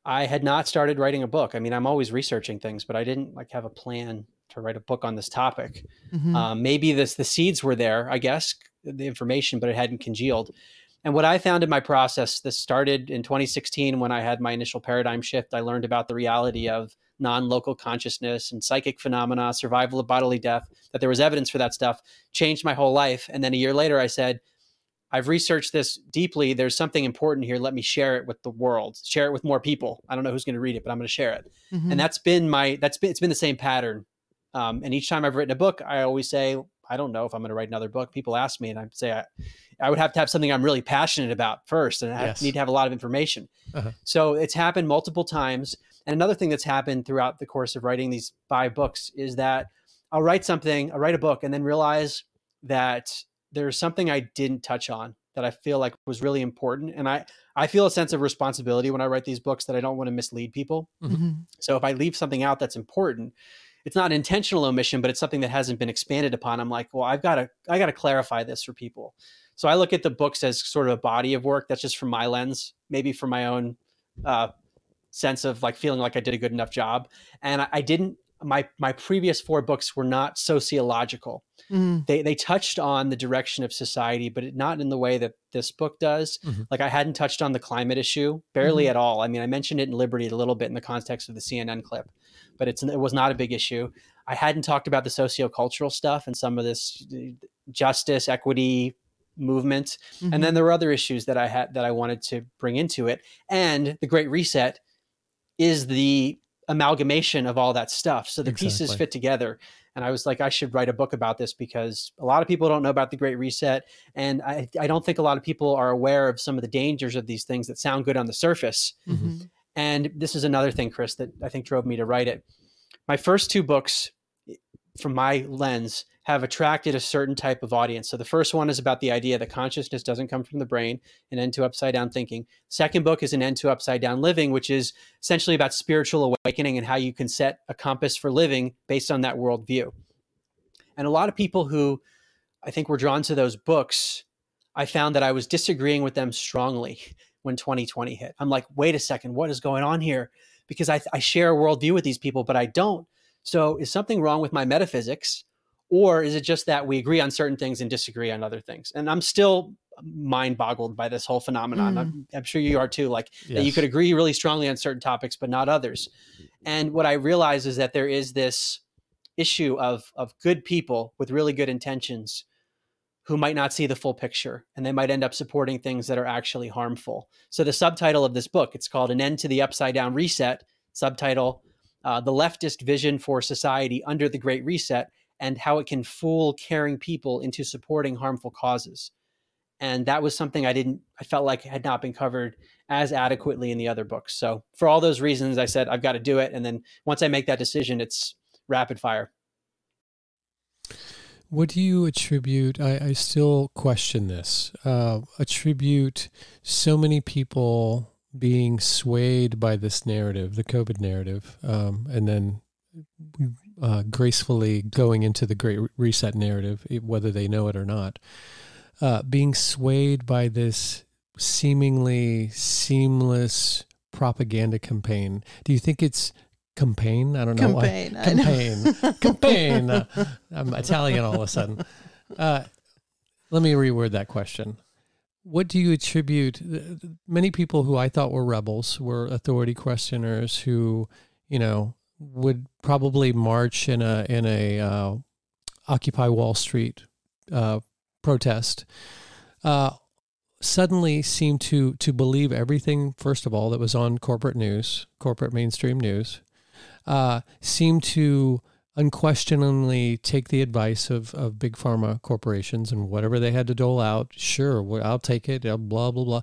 I had not started writing a book. I mean, I'm always researching things, but I didn't have a plan to write a book on this topic. Mm-hmm. Maybe the seeds were there, I guess, the information, but it hadn't congealed. And what I found in my process, this started in 2016 when I had my initial paradigm shift. I learned about the reality of non-local consciousness and psychic phenomena, survival of bodily death, that there was evidence for that stuff, changed my whole life. And then a year later, I said, I've researched this deeply. There's something important here. Let me share it with the world, share it with more people. I don't know who's going to read it, but I'm going to share it. Mm-hmm. And it's been the same pattern. And each time I've written a book, I always say, I don't know if I'm going to write another book. People ask me and I say, I would have to have something I'm really passionate about first. And I need to have a lot of information. Uh-huh. So it's happened multiple times. And another thing that's happened throughout the course of writing these 5 books is that I'll write a book and then realize that there's something I didn't touch on that I feel like was really important. And I feel a sense of responsibility when I write these books that I don't want to mislead people. Mm-hmm. So if I leave something out that's important, it's not an intentional omission, but it's something that hasn't been expanded upon. I'm like, well, I got to clarify this for people. So I look at the books as sort of a body of work. That's just from my lens, maybe from my own sense of feeling like I did a good enough job. And my previous 4 books were not sociological. Mm. They touched on the direction of society, but not in the way that this book does. Mm-hmm. I hadn't touched on the climate issue barely at all. I mean, I mentioned it in Liberty a little bit in the context of the CNN clip, but it was not a big issue. I hadn't talked about the sociocultural stuff and some of this justice, equity movement. Mm-hmm. And then there were other issues that I had that I wanted to bring into it. And the Great Reset is the amalgamation of all that stuff. So the pieces fit together. And I was like, I should write a book about this because a lot of people don't know about the Great Reset. And I don't think a lot of people are aware of some of the dangers of these things that sound good on the surface. Mm-hmm. And this is another thing, Chris, that I think drove me to write it. My first 2 books, from my lens, have attracted a certain type of audience. So the first one is about the idea that consciousness doesn't come from the brain, an end to upside down thinking. Second book is an end to upside down living, which is essentially about spiritual awakening and how you can set a compass for living based on that worldview. And a lot of people who I think were drawn to those books, I found that I was disagreeing with them strongly when 2020 hit. I'm like, wait a second, what is going on here? Because I share a worldview with these people, but I don't. So is something wrong with my metaphysics, or is it just that we agree on certain things and disagree on other things? And I'm still mind boggled by this whole phenomenon. I'm sure you are too, that you could agree really strongly on certain topics, but not others. And what I realize is that there is this issue of good people with really good intentions who might not see the full picture, and they might end up supporting things that are actually harmful. So the subtitle of this book, it's called An End to the Upside-Down Reset. subtitle, The Leftist Vision for Society Under the Great Reset and How It Can Fool Caring People into Supporting Harmful Causes. And that was something I felt like had not been covered as adequately in the other books. So for all those reasons, I said, I've got to do it. And then once I make that decision, it's rapid fire. What do you attribute, I still question this, attribute so many people being swayed by this narrative, the COVID narrative, and then gracefully going into the Great Reset narrative, whether they know it or not, being swayed by this seemingly seamless propaganda campaign. Do you think it's campaign? I don't know why. Campaign. I'm Italian all of a sudden. Let me reword that question. What do you attribute? Many people who I thought were rebels were authority questioners who, would probably march in a Occupy Wall Street protest. Suddenly seem to believe everything. First of all, that was on corporate news, corporate mainstream news. Seem to unquestioningly take the advice of big pharma corporations and whatever they had to dole out. Sure, I'll take it, blah, blah,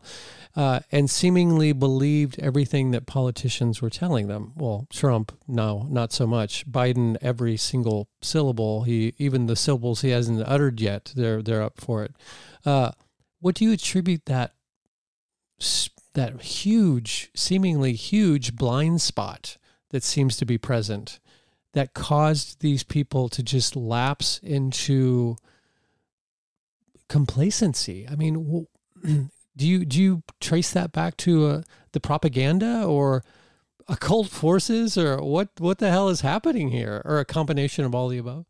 blah. And seemingly believed everything that politicians were telling them. Well, Trump, no, not so much. Biden, every single syllable, even the syllables he hasn't uttered yet, they're up for it. What do you attribute that huge, seemingly huge blind spot that seems to be present that caused these people to just lapse into complacency? I mean, do you trace that back to the propaganda or occult forces, or what the hell is happening here, or a combination of all the above?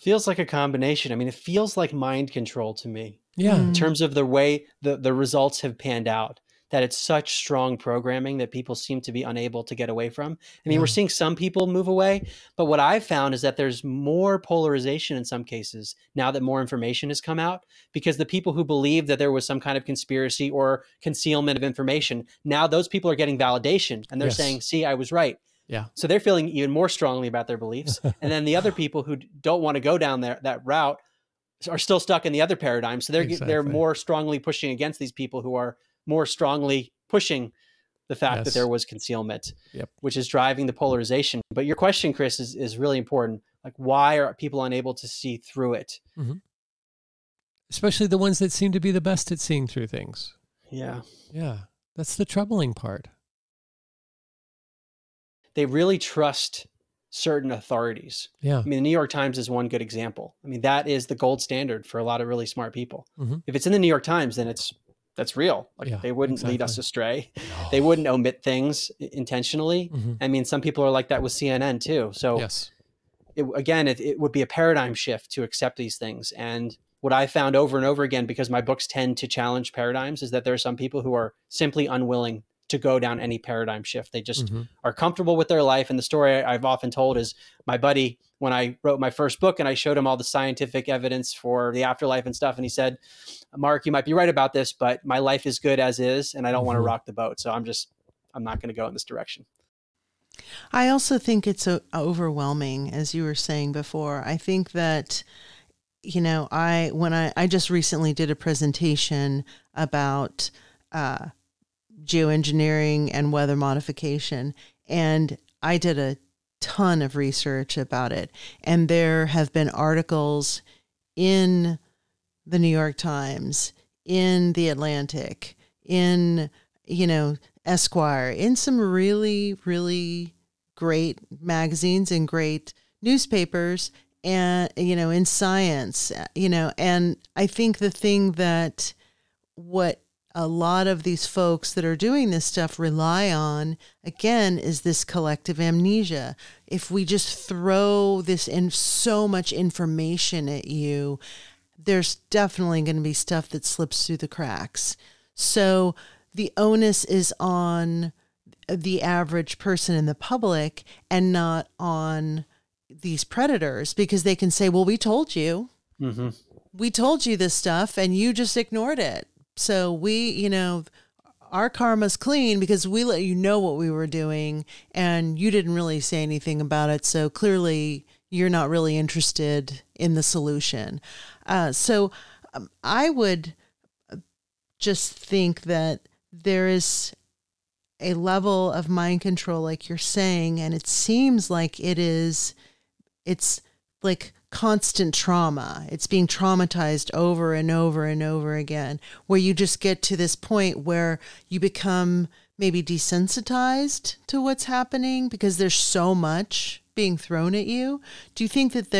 Feels like a combination. I mean, it feels like mind control to me. Yeah. In terms of the way the results have panned out, that it's such strong programming that people seem to be unable to get away from. I mean, we're seeing some people move away, but what I've found is that there's more polarization in some cases now that more information has come out, because the people who believed that there was some kind of conspiracy or concealment of information, now those people are getting validation and they're saying, see, I was right. Yeah. So they're feeling even more strongly about their beliefs. And then the other people who don't want to go down that route are still stuck in the other paradigm. So they're more strongly pushing against these people who are more strongly pushing the fact that there was concealment, which is driving the polarization. But your question, Chris, is really important. Like, why are people unable to see through it? Mm-hmm. Especially the ones that seem to be the best at seeing through things. Yeah. Yeah. That's the troubling part. They really trust certain authorities. Yeah. I mean, the New York Times is one good example. I mean, that is the gold standard for a lot of really smart people. Mm-hmm. If it's in the New York Times, then that's real. Like they wouldn't lead us astray. No. They wouldn't omit things intentionally. Mm-hmm. I mean, some people are like that with CNN too. So it would be a paradigm shift to accept these things. And what I found over and over again, because my books tend to challenge paradigms, is that there are some people who are simply unwilling to go down any paradigm shift. They just are comfortable with their life. And the story I've often told is my buddy, when I wrote my first book and I showed him all the scientific evidence for the afterlife and stuff. And he said, Mark, you might be right about this, but my life is good as is, and I don't want to rock the boat. So I'm not going to go in this direction. I also think it's overwhelming, as you were saying before. I think that, I just recently did a presentation about, geoengineering and weather modification. And I did a ton of research about it. And there have been articles in the New York Times, in The Atlantic, in, Esquire, in some really, really great magazines and great newspapers, and, in Science, and I think the thing that what a lot of these folks that are doing this stuff rely on, again, is this collective amnesia. If we just throw this in so much information at you, there's definitely going to be stuff that slips through the cracks. So the onus is on the average person in the public and not on these predators, because they can say, well, we told you. Mm-hmm. We told you this stuff and you just ignored it. So we, our karma's clean because we let you know what we were doing and you didn't really say anything about it. So clearly you're not really interested in the solution. So I would just think that there is a level of mind control, like you're saying, and it seems like it's like constant trauma. It's being traumatized over and over and over again, where you just get to this point where you become maybe desensitized to what's happening because there's so much being thrown at you. Do you think that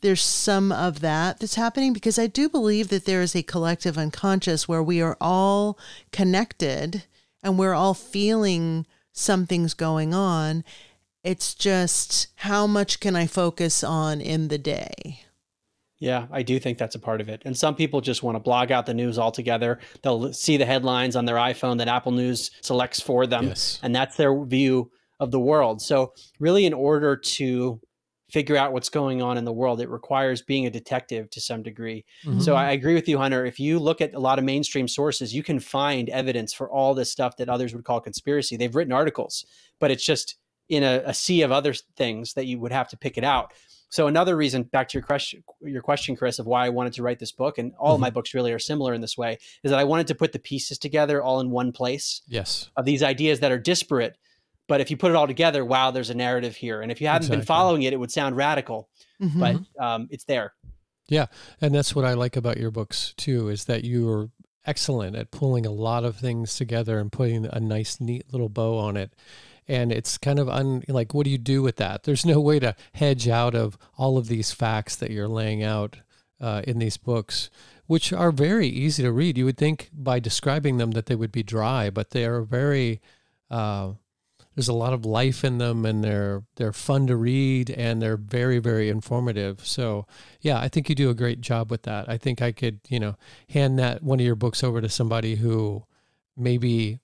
there's some of that that's happening? Because I do believe that there is a collective unconscious where we are all connected and we're all feeling something's going on. It's just, how much can I focus on in the day? Yeah, I do think that's a part of it. And some people just want to blog out the news altogether. They'll see the headlines on their iPhone that Apple News selects for them. Yes. And that's their view of the world. So really, in order to figure out what's going on in the world, it requires being a detective to some degree. Mm-hmm. So I agree with you, Hunter. If you look at a lot of mainstream sources, you can find evidence for all this stuff that others would call conspiracy. They've written articles, but it's just in a sea of other things that you would have to pick it out. So another reason, back to your question, Chris, of why I wanted to write this book, and all of my books really are similar in this way, is that I wanted to put the pieces together all in one place. Yes. Of these ideas that are disparate. But if you put it all together, wow, there's a narrative here. And if you haven't been following it, it would sound radical, mm-hmm. but it's there. Yeah. And that's what I like about your books too, is that you are excellent at pulling a lot of things together and putting a nice, neat little bow on it. And it's kind of like, what do you do with that? There's no way to hedge out of all of these facts that you're laying out in these books, which are very easy to read. You would think by describing them that they would be dry, but they are very... There's a lot of life in them, and they're fun to read, and they're very, very informative. So yeah, I think you do a great job with that. I think I could, hand that one of your books over to somebody who maybe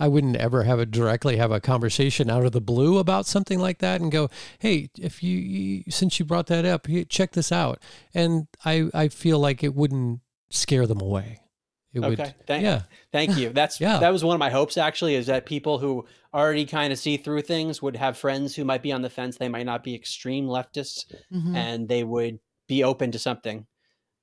I wouldn't ever directly have a conversation out of the blue about something like that and go, hey, since you brought that up, check this out. And I feel like it wouldn't scare them away. Thank you. That was one of my hopes, actually, is that people who already kind of see through things would have friends who might be on the fence. They might not be extreme leftists, mm-hmm. and they would be open to something.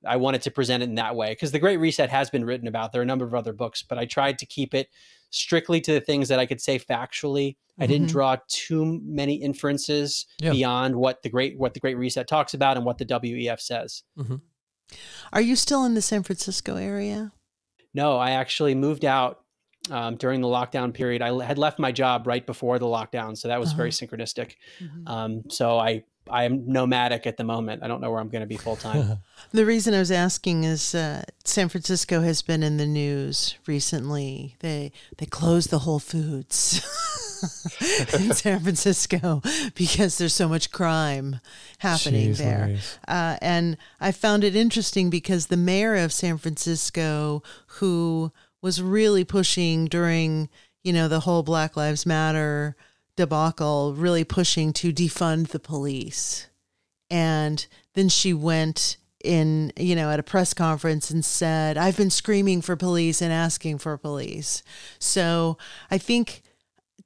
I wanted to present it in that way because The Great Reset has been written about. There are a number of other books, but I tried to keep it strictly to the things that I could say factually. Mm-hmm. I didn't draw too many inferences beyond what the Great Reset talks about and what the WEF says. Mm-hmm. Are you still in the San Francisco area? No, I actually moved out during the lockdown period. I had left my job right before the lockdown, so that was very synchronistic. Mm-hmm. So I am nomadic at the moment. I don't know where I'm going to be full time. The reason I was asking is San Francisco has been in the news recently. They closed the Whole Foods in San Francisco because there's so much crime happening there. And I found it interesting because the mayor of San Francisco, who was really pushing during, the whole Black Lives Matter debacle, really pushing to defund the police. And then she went in, at a press conference and said, I've been screaming for police and asking for police. So I think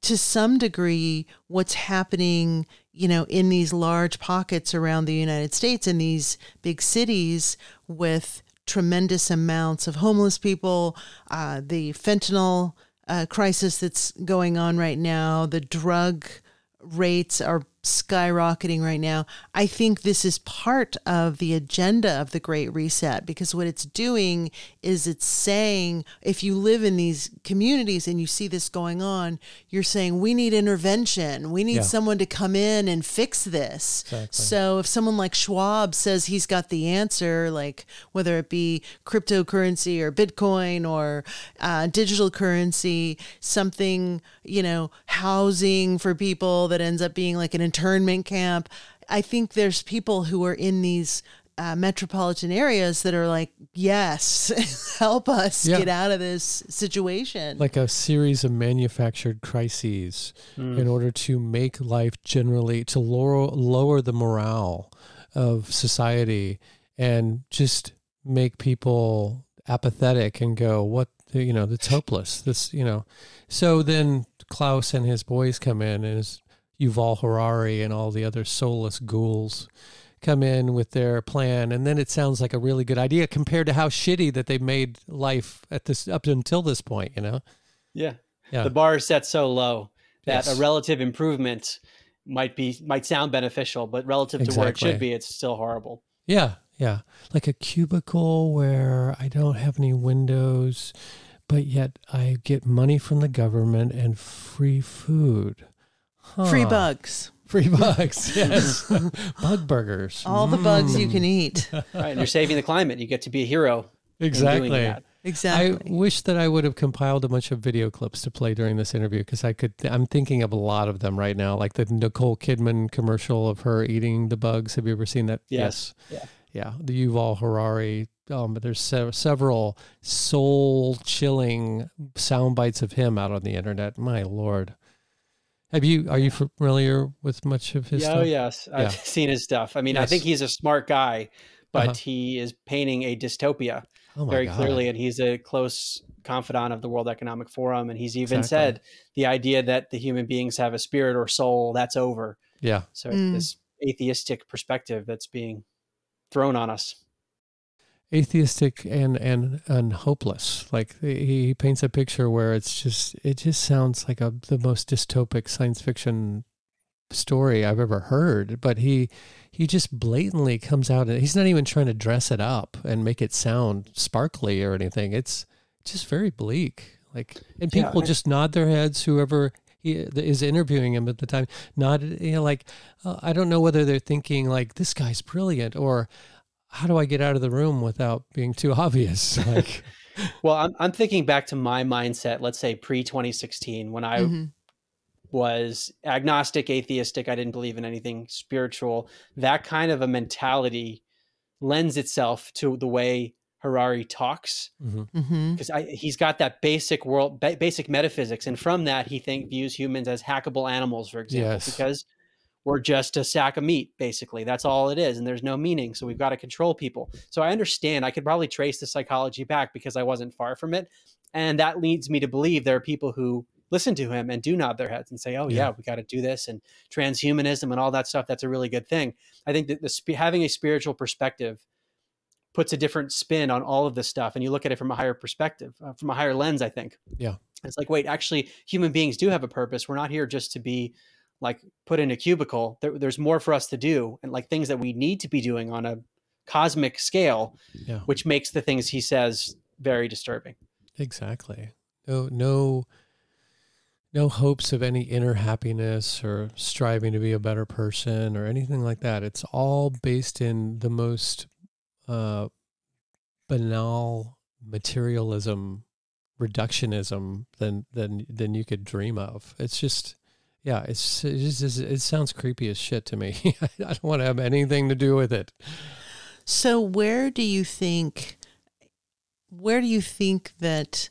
to some degree, what's happening, in these large pockets around the United States, in these big cities with tremendous amounts of homeless people, the fentanyl crisis that's going on right now, the drug rates are skyrocketing right now. I think this is part of the agenda of the Great Reset, because what it's doing is it's saying, if you live in these communities and you see this going on, you're saying, we need intervention. We need someone to come in and fix this. Exactly. So if someone like Schwab says he's got the answer, like whether it be cryptocurrency or Bitcoin or digital currency, something, housing for people that ends up being like an internment camp. I think there's people who are in these metropolitan areas that are like, yes, help us get out of this situation. Like a series of manufactured crises in order to make life generally, to lower the morale of society and just make people apathetic and go, what you know, that's hopeless. This, you know, so then Klaus and his boys come in, and his Yuval Harari and all the other soulless ghouls come in with their plan, and then it sounds like a really good idea compared to how shitty that they've made life at this up until this point, you know? Yeah. Yeah. The bar is set so low that a relative improvement might sound beneficial, but relative to where it should be, it's still horrible. Yeah. Yeah. Like a cubicle where I don't have any windows, but yet I get money from the government and free food. Huh. Free bugs. Free bugs, yes. Bug burgers. All the bugs you can eat. Right, and you're saving the climate. You get to be a hero. Exactly. In doing that. Exactly. I wish that I would have compiled a bunch of video clips to play during this interview, because I'm thinking of a lot of them right now, like the Nicole Kidman commercial of her eating the bugs. Have you ever seen that? Yes. Yeah. The Yuval Harari. But there's several soul-chilling sound bites of him out on the internet. My Lord. Are you familiar with much of his stuff? Oh, yes. I've seen his stuff. I mean, I think he's a smart guy, but he is painting a dystopia very clearly. And he's a close confidant of the World Economic Forum. And he's even said the idea that the human beings have a spirit or soul, that's over. Yeah. So this atheistic perspective that's being thrown on us. Atheistic and hopeless. Like he paints a picture where it just sounds like the most dystopic science fiction story I've ever heard. But he just blatantly comes out, and he's not even trying to dress it up and make it sound sparkly or anything. It's just very bleak. Like, and people just nod their heads. Whoever he is interviewing him at the time nodded. You know, like I don't know whether they're thinking like this guy's brilliant or, how do I get out of the room without being too obvious? Like, well, I'm thinking back to my mindset, let's say pre-2016, when I was agnostic, atheistic. I didn't believe in anything spiritual. That kind of a mentality lends itself to the way Harari talks, because he's got that basic world, basic metaphysics. And from that, he views humans as hackable animals, for example, because we're just a sack of meat, basically. That's all it is. And there's no meaning. So we've got to control people. So I understand. I could probably trace the psychology back because I wasn't far from it. And that leads me to believe there are people who listen to him and do nod their heads and say, oh, yeah, we got to do this. And transhumanism and all that stuff, that's a really good thing. I think that having a spiritual perspective puts a different spin on all of this stuff. And you look at it from a higher perspective, from a higher lens, I think. Yeah. It's like, wait, actually, human beings do have a purpose. We're not here just to be like put in a cubicle. There's more for us to do, and like things that we need to be doing on a cosmic scale, which makes the things he says very disturbing. Exactly. No hopes of any inner happiness or striving to be a better person or anything like that. It's all based in the most banal materialism, reductionism than you could dream of. It's just. Yeah, it sounds creepy as shit to me. I don't want to have anything to do with it. So where do you think that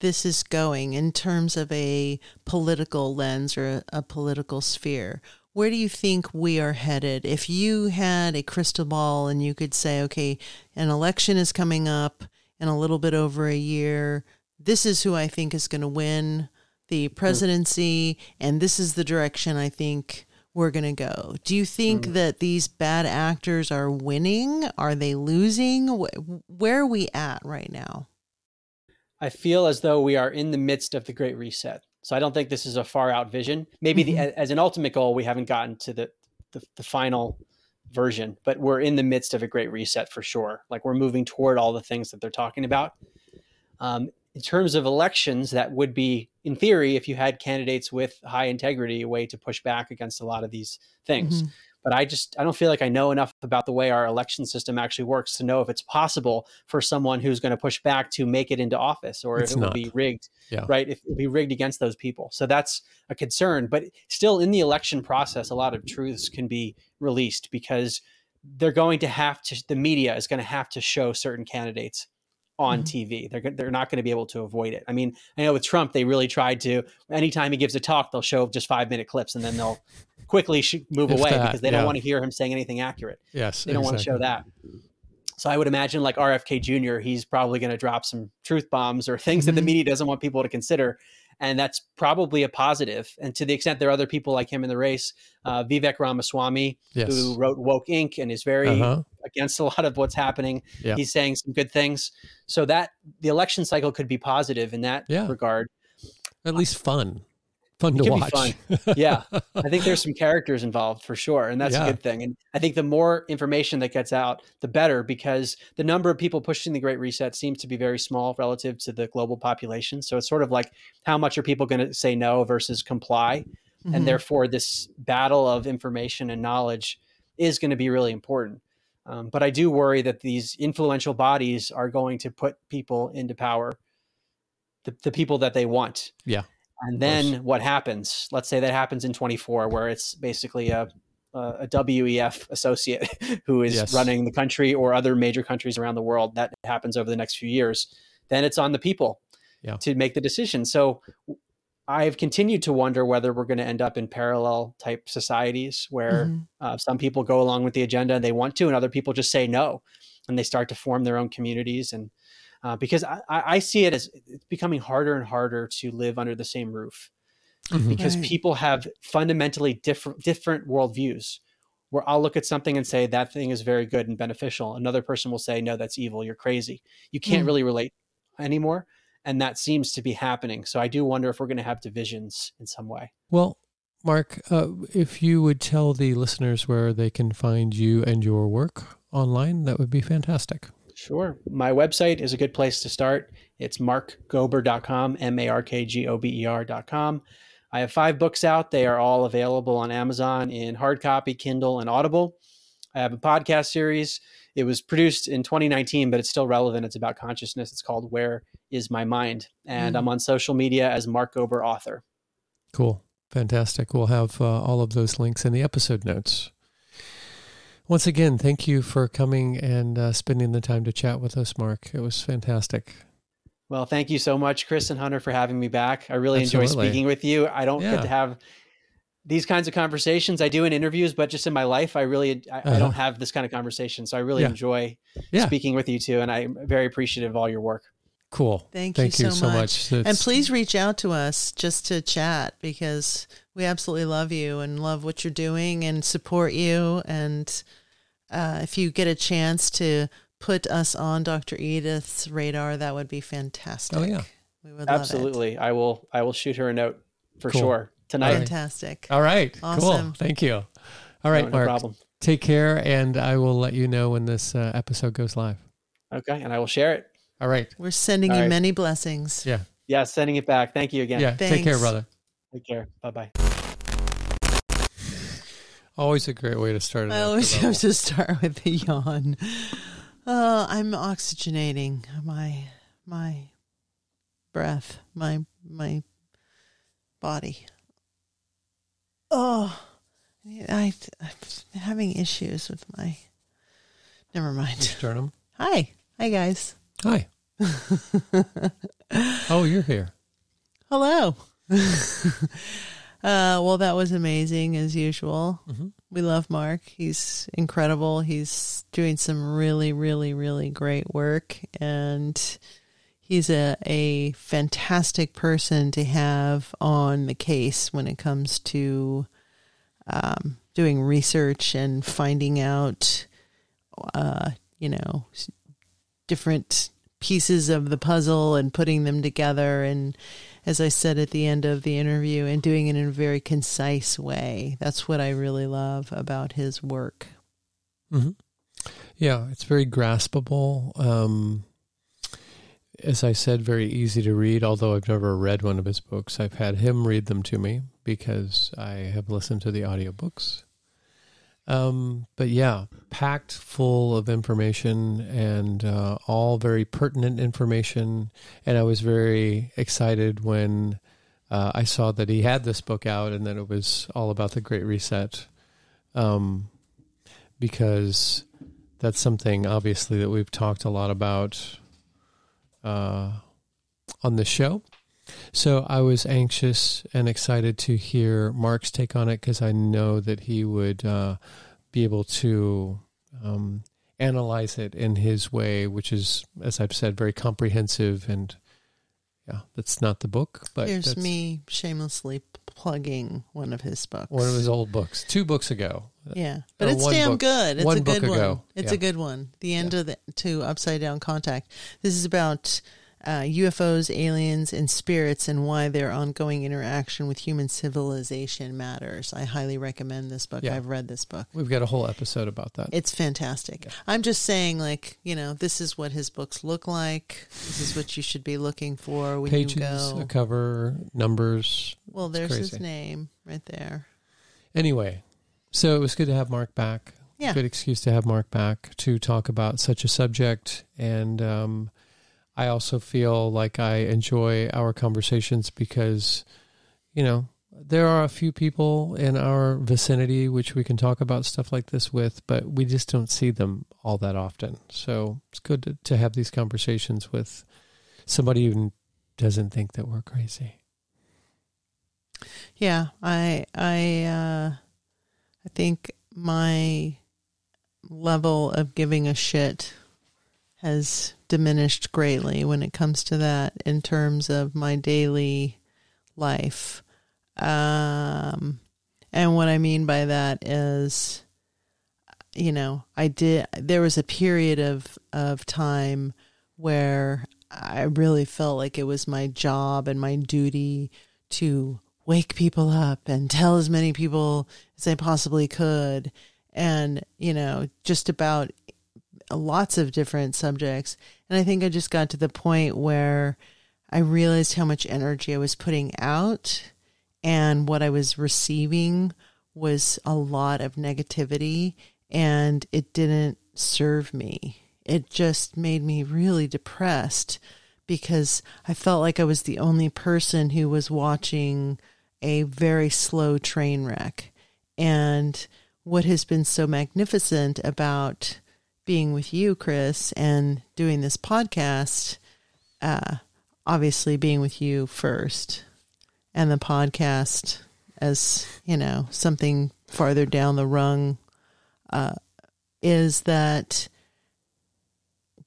this is going in terms of a political lens or a political sphere? Where do you think we are headed? If you had a crystal ball and you could say, okay, an election is coming up in a little bit over a year, this is who I think is going to win the presidency, and this is the direction I think we're going to go. Do you think that these bad actors are winning? Are they losing? Where are we at right now? I feel as though we are in the midst of the Great Reset. So I don't think this is a far out vision. Maybe as an ultimate goal, we haven't gotten to the final version, but we're in the midst of a Great Reset for sure. Like we're moving toward all the things that they're talking about. In terms of elections, that would be, in theory, if you had candidates with high integrity, a way to push back against a lot of these things. But I don't feel like I know enough about the way our election system actually works to know if it's possible for someone who's going to push back to make it into office, or if it will be rigged, right? If it will be rigged against those people. So that's a concern. But still, in the election process, a lot of truths can be released, because they're going to have to, the media is going to have to show certain candidates on TV. They're not going to be able to avoid it. I mean, I know with Trump, they really tried to, anytime he gives a talk, they'll show just 5-minute clips, and then they'll quickly move away because they don't want to hear him saying anything accurate. Yes, they don't want to show that. So I would imagine, like RFK Jr., he's probably going to drop some truth bombs or things that the media doesn't want people to consider. And that's probably a positive. And to the extent there are other people like him in the race, Vivek Ramaswamy, who wrote Woke Inc. and is very against a lot of what's happening. Yeah. He's saying some good things. So that the election cycle could be positive in that regard. At least fun to watch. Fun. Yeah. I think there's some characters involved for sure. And that's a good thing. And I think the more information that gets out, the better, because the number of people pushing the Great Reset seems to be very small relative to the global population. So it's sort of like, how much are people going to say no versus comply? Mm-hmm. And therefore this battle of information and knowledge is going to be really important. But I do worry that these influential bodies are going to put people into power, the people that they want. Yeah. And then what happens? Let's say that happens in 24, where it's basically a WEF associate who is running the country or other major countries around the world. That happens over the next few years. Then it's on the people to make the decision. So I've continued to wonder whether we're going to end up in parallel type societies where some people go along with the agenda and they want to, and other people just say no, and they start to form their own communities. And because I see it as it's becoming harder and harder to live under the same roof because people have fundamentally different worldviews, where I'll look at something and say, that thing is very good and beneficial. Another person will say, no, that's evil. You're crazy. You can't really relate anymore. And that seems to be happening. So I do wonder if we're going to have divisions in some way. Well, Mark, if you would tell the listeners where they can find you and your work online, that would be fantastic. Sure. My website is a good place to start. It's markgober.com, markgober.com. I have 5 books out. They are all available on Amazon in hard copy, Kindle, and Audible. I have a podcast series. It was produced in 2019, but it's still relevant. It's about consciousness. It's called Where Is My Mind? And I'm on social media as Mark Gober Author. Cool. Fantastic. We'll have all of those links in the episode notes. Once again, thank you for coming and spending the time to chat with us, Mark. It was fantastic. Well, thank you so much, Chris and Hunter, for having me back. I really enjoy speaking with you. I don't get to have these kinds of conversations. I do in interviews, but just in my life, I don't have this kind of conversation. So I really enjoy speaking with you two, and I'm very appreciative of all your work. Cool. Thank you so much. And please reach out to us just to chat, because we absolutely love you and love what you're doing and support you. And if you get a chance to put us on Dr. Edith's radar, that would be fantastic. Oh, yeah. We would absolutely love it. I will shoot her a note for sure tonight. Fantastic. All right. Awesome. Cool. Thank you. All right, Mark. No problem. Take care, and I will let you know when this episode goes live. Okay, and I will share it. All right. We're sending you many blessings. Yeah. Yeah. Sending it back. Thank you again. Yeah. Thanks. Take care, brother. Take care. Bye-bye. Always a great way to start. I always have to start with a yawn. I'm oxygenating my breath, my body. Oh, I'm having issues with my, never mind. Sternum. Hi guys. Hi. Oh, you're here. Hello. Well, that was amazing as usual. Mm-hmm. We love Mark. He's incredible. He's doing some really, really, really great work. And he's a fantastic person to have on the case when it comes to doing research and finding out, different pieces of the puzzle and putting them together. And as I said at the end of the interview, and doing it in a very concise way. That's what I really love about his work. Mm-hmm. Yeah, it's very graspable. As I said, very easy to read, although I've never read one of his books. I've had him read them to me because I have listened to the audiobooks. But yeah, packed full of information and all very pertinent information. And I was very excited when I saw that he had this book out and that it was all about the Great Reset, because that's something obviously that we've talked a lot about on the show. So I was anxious and excited to hear Mark's take on it, because I know that he would be able to analyze it in his way, which is, as I've said, very comprehensive. And yeah, that's not the book. But here's me shamelessly plugging one of his books. One of his old books. 2 books ago. Yeah. But it's damn good. It's a good one. It's a good one. The End of the to Upside-Down Contact. This is about UFOs, aliens, and spirits, and why their ongoing interaction with human civilization matters. I highly recommend this book. Yeah. I've read this book. We've got a whole episode about that. It's fantastic. Yeah. I'm just saying, like, you know, this is what his books look like. This is what you should be looking for when Pages, you go. Pages, a cover, numbers. Well, there's his name right there. Anyway, so it was good to have Mark back. Yeah. Good excuse to have Mark back to talk about such a subject. And, I also feel like I enjoy our conversations because, you know, there are a few people in our vicinity which we can talk about stuff like this with, but we just don't see them all that often. So it's good to have these conversations with somebody who doesn't think that we're crazy. Yeah, I think my level of giving a shit has diminished greatly when it comes to that in terms of my daily life. And what I mean by that is, you know, there was a period of time where I really felt like it was my job and my duty to wake people up and tell as many people as I possibly could. And, you know, just about lots of different subjects. And I think I just got to the point where I realized how much energy I was putting out, and what I was receiving was a lot of negativity, and it didn't serve me. It just made me really depressed because I felt like I was the only person who was watching a very slow train wreck. And what has been so magnificent about being with you, Chris, and doing this podcast, obviously being with you first and the podcast as, you know, something farther down the rung, is that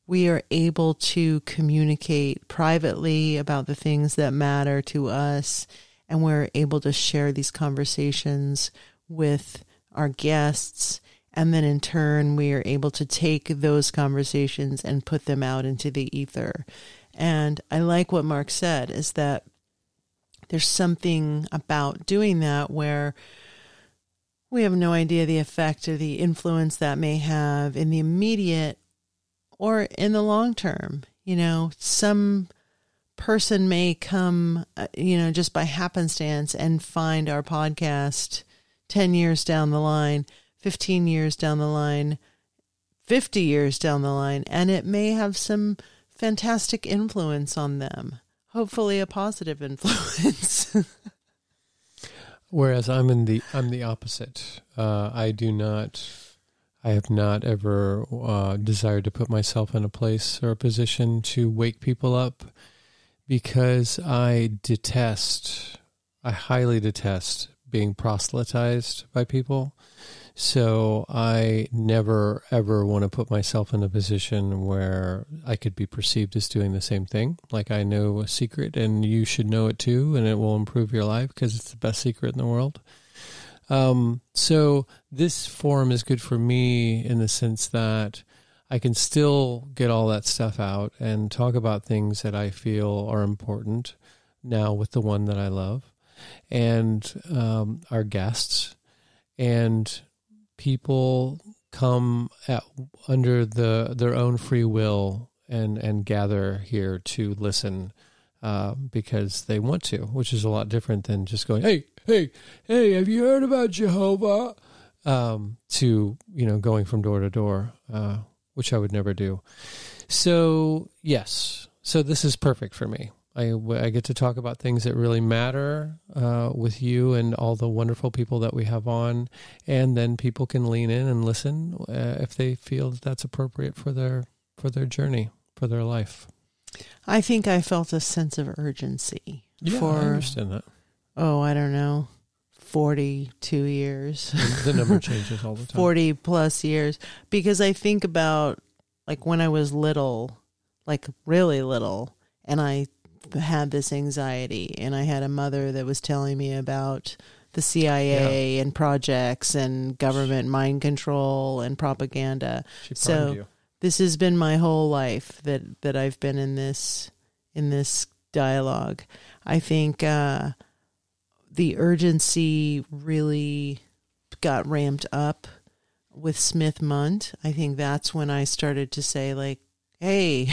we are able to communicate privately about the things that matter to us. And we're able to share these conversations with our guests. And then in turn, we are able to take those conversations and put them out into the ether. And I like what Mark said, is that there's something about doing that where we have no idea the effect or the influence that may have in the immediate or in the long term. You know, some person may come, you know, just by happenstance and find our podcast 10 years down the line, 15 years down the line, 50 years down the line, and it may have some fantastic influence on them. Hopefully a positive influence. Whereas I'm the opposite. I have not ever desired to put myself in a place or a position to wake people up, because I highly detest being proselytized by people. So I never, ever want to put myself in a position where I could be perceived as doing the same thing. Like, I know a secret and you should know it too, and it will improve your life because it's the best secret in the world. So this forum is good for me in the sense that I can still get all that stuff out and talk about things that I feel are important now with the one that I love and our guests. And people come under their own free will and gather here to listen because they want to, which is a lot different than just going, hey, have you heard about Jehovah? To, you know, going from door to door, which I would never do. So, yes. So this is perfect for me. I get to talk about things that really matter with you and all the wonderful people that we have on. And then people can lean in and listen if they feel that that's appropriate for their journey, for their life. I think I felt a sense of urgency. Yeah, I understand that. Oh, I don't know, 42 years. The number changes all the time. 40 plus years. Because I think about, like, when I was little, like really little, and I had this anxiety, and I had a mother that was telling me about the CIA and projects and government mind control and propaganda. So this has been my whole life that I've been in this dialogue. I think the urgency really got ramped up with Smith-Munt. I think that's when I started to say, like, hey,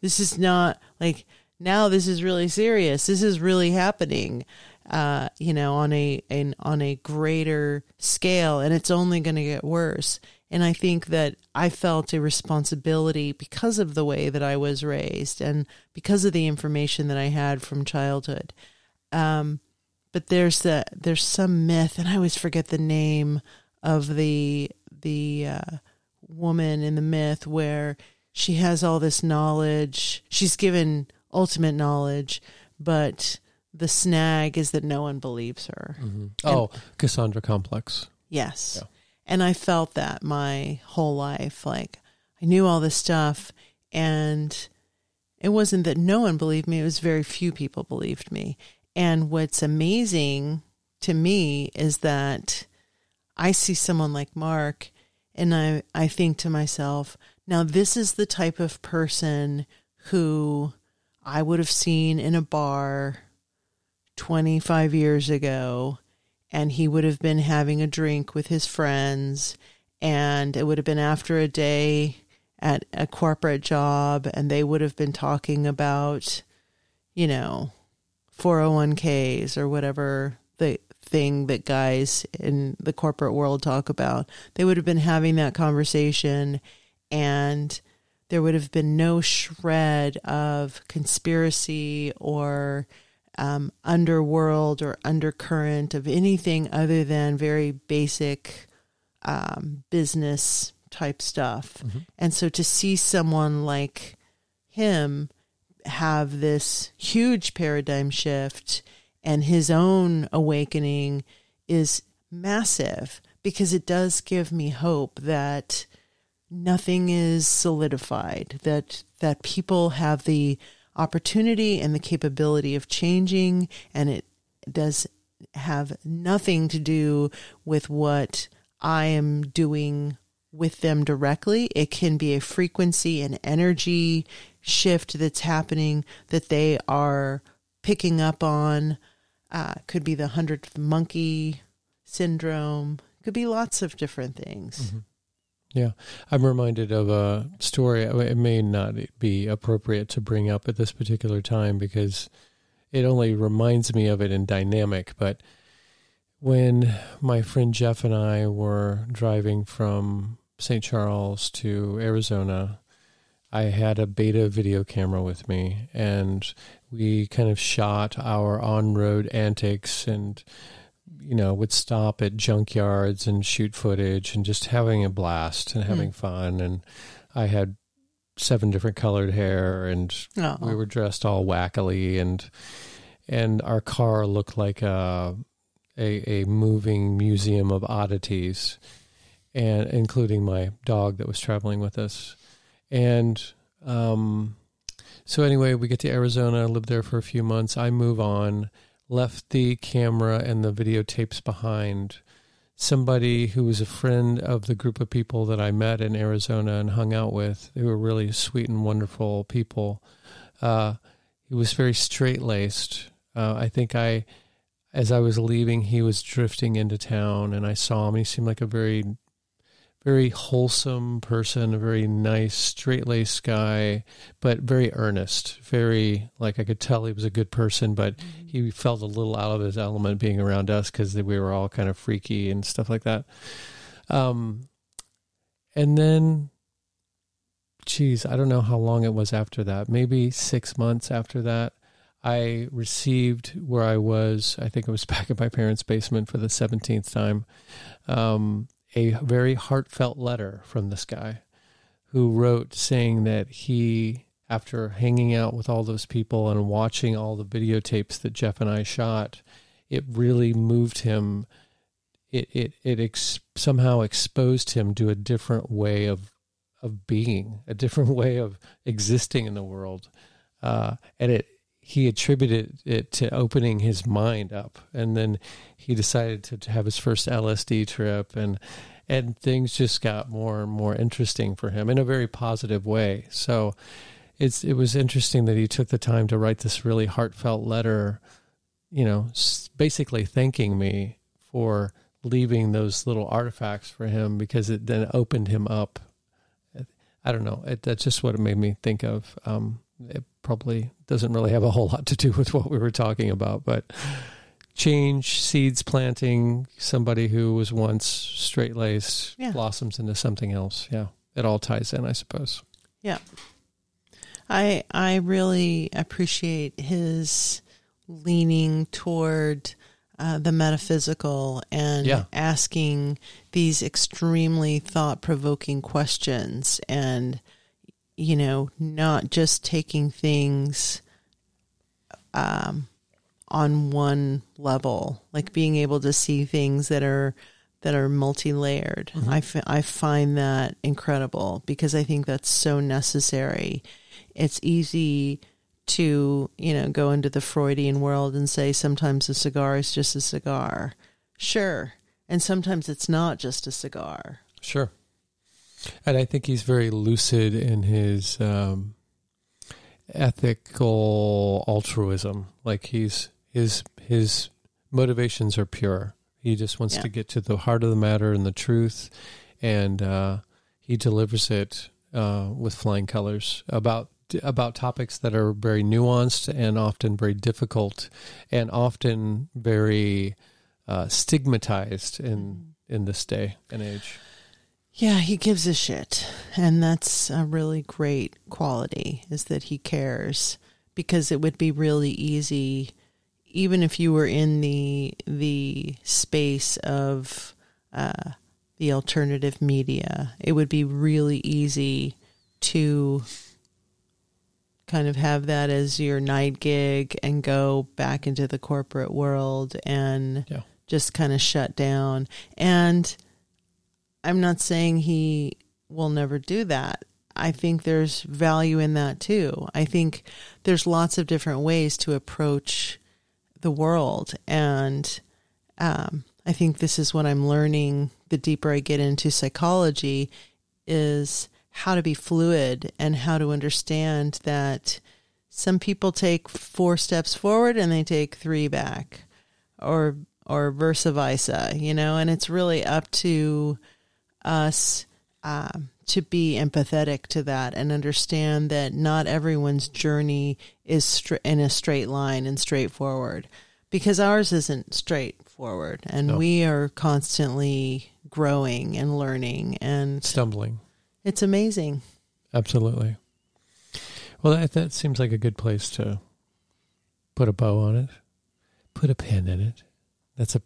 this is not, like, now this is really serious. This is really happening, on a greater scale, and it's only going to get worse. And I think that I felt a responsibility because of the way that I was raised and because of the information that I had from childhood. But there's some myth, and I always forget the name of the woman in the myth, where she has all this knowledge. She's given ultimate knowledge, but the snag is that no one believes her. Mm-hmm. Oh, Cassandra complex. Yes. Yeah. And I felt that my whole life. Like, I knew all this stuff, and it wasn't that no one believed me. It was very few people believed me. And what's amazing to me is that I see someone like Mark, and I think to myself, now this is the type of person who I would have seen in a bar 25 years ago, and he would have been having a drink with his friends, and it would have been after a day at a corporate job, and they would have been talking about, 401ks or whatever the thing that guys in the corporate world talk about. They would have been having that conversation, and there would have been no shred of conspiracy or underworld or undercurrent of anything other than very basic business type stuff. Mm-hmm. And so to see someone like him have this huge paradigm shift and his own awakening is massive, because it does give me hope that nothing is solidified, that people have the opportunity and the capability of changing, and it does have nothing to do with what I am doing with them directly. It can be a frequency and energy shift that's happening that they are picking up on. Could be the 100th monkey syndrome. Could be lots of different things. Mm-hmm. Yeah, I'm reminded of a story. It may not be appropriate to bring up at this particular time because it only reminds me of it in dynamic. But when my friend Jeff and I were driving from St. Charles to Arizona, I had a Beta video camera with me, and we kind of shot our on-road antics and would stop at junkyards and shoot footage and just having a blast and having fun. And I had 7 different colored hair, and we were dressed all wackily, and our car looked like a moving museum of oddities, and including my dog that was traveling with us. And, so anyway, we get to Arizona, lived there for a few months. I move on. Left the camera and the videotapes behind. Somebody who was a friend of the group of people that I met in Arizona and hung out with, they were really sweet and wonderful people. He was very straight-laced. I think as I was leaving, he was drifting into town, and I saw him. He seemed like a very, very wholesome person, a very nice, straight-laced guy, but very earnest, very, like, I could tell he was a good person, but he felt a little out of his element being around us because we were all kind of freaky and stuff like that. And then, I don't know how long it was after that, maybe 6 months after that, I received where I was, I think it was back at my parents' basement for the 17th time, a very heartfelt letter from this guy who wrote saying that he, after hanging out with all those people and watching all the videotapes that Jeff and I shot, it really moved him. It somehow exposed him to a different way of being, a different way of existing in the world. And he attributed it to opening his mind up. And then he decided to have his first LSD trip, and things just got more and more interesting for him in a very positive way. So it was interesting that he took the time to write this really heartfelt letter, you know, basically thanking me for leaving those little artifacts for him, because it then opened him up. I don't know. That's just what it made me think of. It probably doesn't really have a whole lot to do with what we were talking about, but change, seeds planting, somebody who was once straight-laced blossoms into something else. Yeah. It all ties in, I suppose. Yeah. I really appreciate his leaning toward the metaphysical and asking these extremely thought-provoking questions, and, you know, not just taking things on one level, like being able to see things that are multi-layered. Mm-hmm. I find that incredible, because I think that's so necessary. It's easy to, you know, go into the Freudian world and say sometimes a cigar is just a cigar. Sure. And sometimes it's not just a cigar. Sure. And I think he's very lucid in his ethical altruism. Like his motivations are pure. He just wants to get to the heart of the matter and the truth, and he delivers it with flying colors about topics that are very nuanced and often very difficult and often very stigmatized in this day and age. Yeah, he gives a shit, and that's a really great quality, is that he cares, because it would be really easy, even if you were in the space of the alternative media, it would be really easy to kind of have that as your night gig and go back into the corporate world and just kind of shut down. And I'm not saying he will never do that. I think there's value in that too. I think there's lots of different ways to approach the world. And I think this is what I'm learning the deeper I get into psychology, is how to be fluid and how to understand that some people take 4 steps forward and they take 3 back, or versa versa, you know, and it's really up to us to be empathetic to that and understand that not everyone's journey is in a straight line and straightforward, because ours isn't straightforward, and we are constantly growing and learning and stumbling. It's amazing. Absolutely. Well, that seems like a good place to put a bow on it, put a pin in it. That's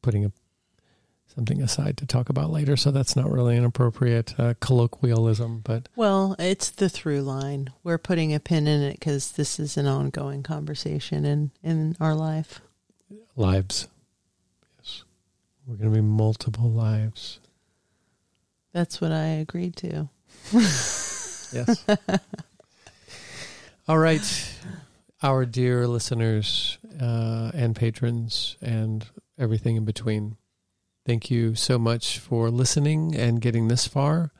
putting a something aside to talk about later, so that's not really an appropriate colloquialism. But well, it's the through line. We're putting a pin in it because this is an ongoing conversation in our life. Lives. Yes. We're going to be multiple lives. That's what I agreed to. Yes. All right, our dear listeners and patrons and everything in between, thank you so much for listening and getting this far.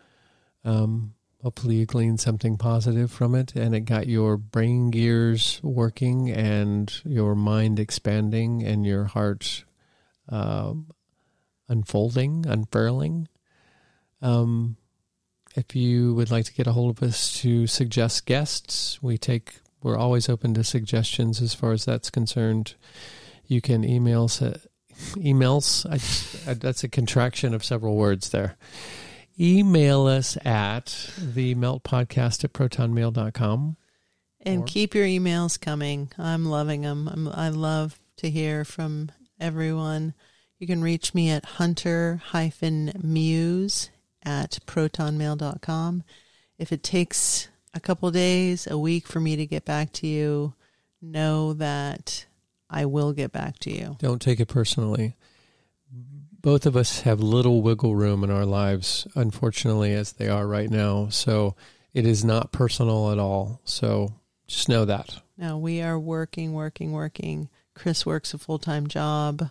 Hopefully you gleaned something positive from it, and it got your brain gears working and your mind expanding and your heart unfurling. If you would like to get a hold of us to suggest guests, we're always open to suggestions as far as that's concerned. You can email us at that's a contraction of several words there. Email us at themeltpodcast@protonmail.com. And keep your emails coming. I'm loving them. I love to hear from everyone. You can reach me at hunter-muse@protonmail.com. If it takes a couple days, a week for me to get back to you, know that I will get back to you. Don't take it personally. Both of us have little wiggle room in our lives, unfortunately, as they are right now. So it is not personal at all. So just know that. No, we are working. Chris works a full-time job.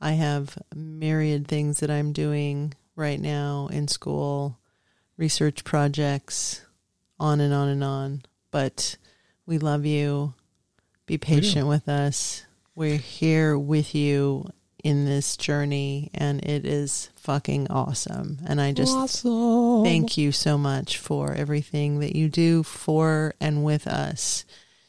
I have myriad things that I'm doing right now in school, research projects, on and on and on. But we love you. Be patient with us. We're here with you in this journey, and it is fucking awesome. And I just thank you so much for everything that you do for and with us.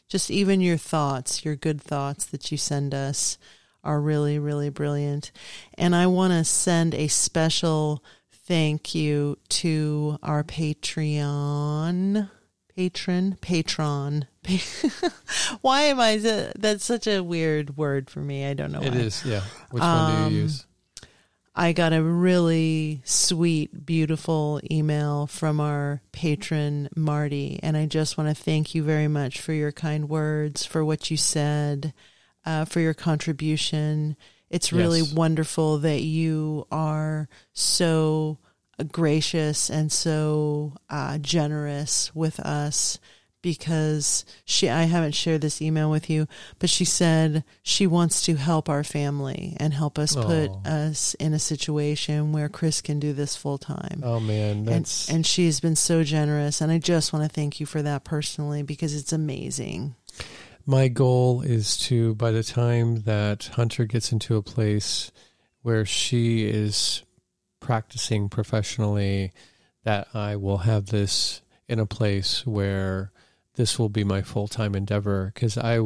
Just even your thoughts, your good thoughts that you send us are really, really brilliant. And I want to send a special thank you to our Patreon. Why am I? That's such a weird word for me. I don't know why. It is, yeah. Which one do you use? I got a really sweet, beautiful email from our patron, Marty, and I just want to thank you very much for your kind words, for what you said, for your contribution. It's really wonderful that you are so gracious and so generous with us, because I haven't shared this email with you, but she said she wants to help our family and help us put us in a situation where Chris can do this full time. Oh man. And she's been so generous. And I just want to thank you for that personally, because it's amazing. My goal is to, by the time that Hunter gets into a place where she is practicing professionally, that I will have this in a place where this will be my full-time endeavor, because I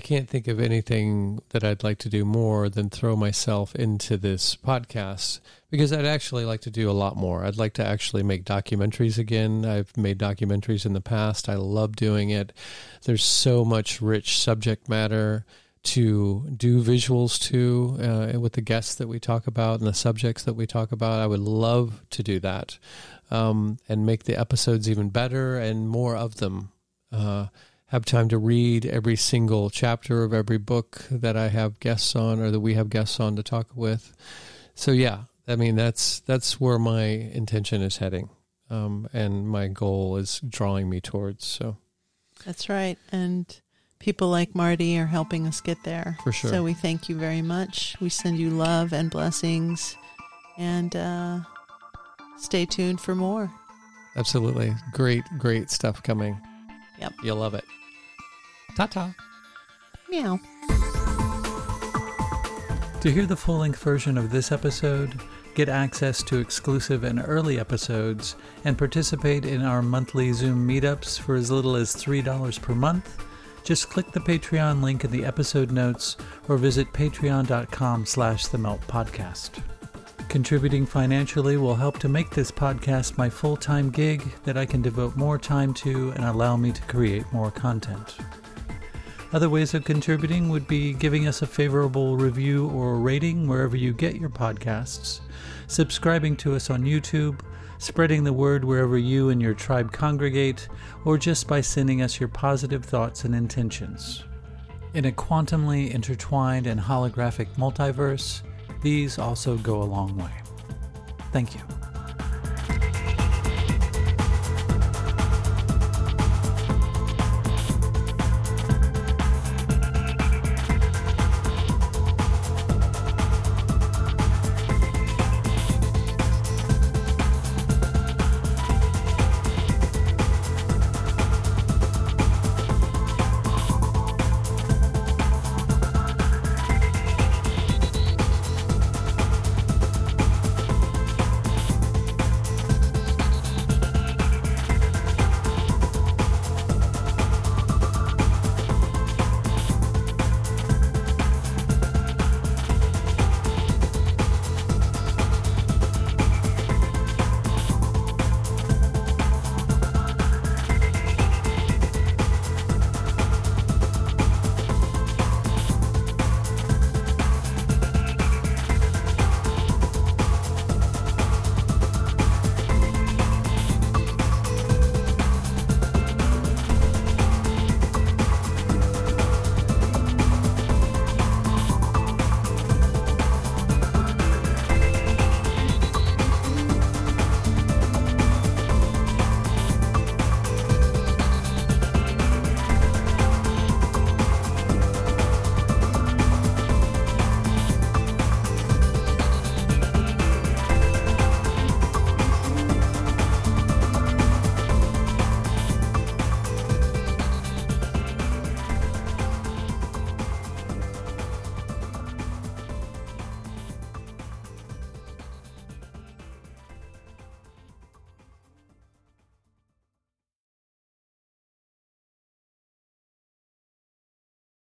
can't think of anything that I'd like to do more than throw myself into this podcast, because I'd actually like to do a lot more. I'd like to actually make documentaries again. I've made documentaries in the past. I love doing it. There's so much rich subject matter to do visuals to, with the guests that we talk about and the subjects that we talk about. I would love to do that and make the episodes even better and more of them. Have time to read every single chapter of every book that I have guests on, or that we have guests on to talk with. So yeah, I mean, that's where my intention is heading, and my goal is drawing me towards. So that's right. And people like Marty are helping us get there. For sure. So we thank you very much. We send you love and blessings. And stay tuned for more. Absolutely. Great, great stuff coming. Yep. You'll love it. Ta-ta. Meow. To hear the full-length version of this episode, get access to exclusive and early episodes, and participate in our monthly Zoom meetups for as little as $3 per month, just click the Patreon link in the episode notes or visit patreon.com/TheMeltPodcast. Contributing financially will help to make this podcast my full-time gig that I can devote more time to and allow me to create more content. Other ways of contributing would be giving us a favorable review or rating wherever you get your podcasts, subscribing to us on YouTube, spreading the word wherever you and your tribe congregate, or just by sending us your positive thoughts and intentions. In a quantumly intertwined and holographic multiverse, these also go a long way. Thank you.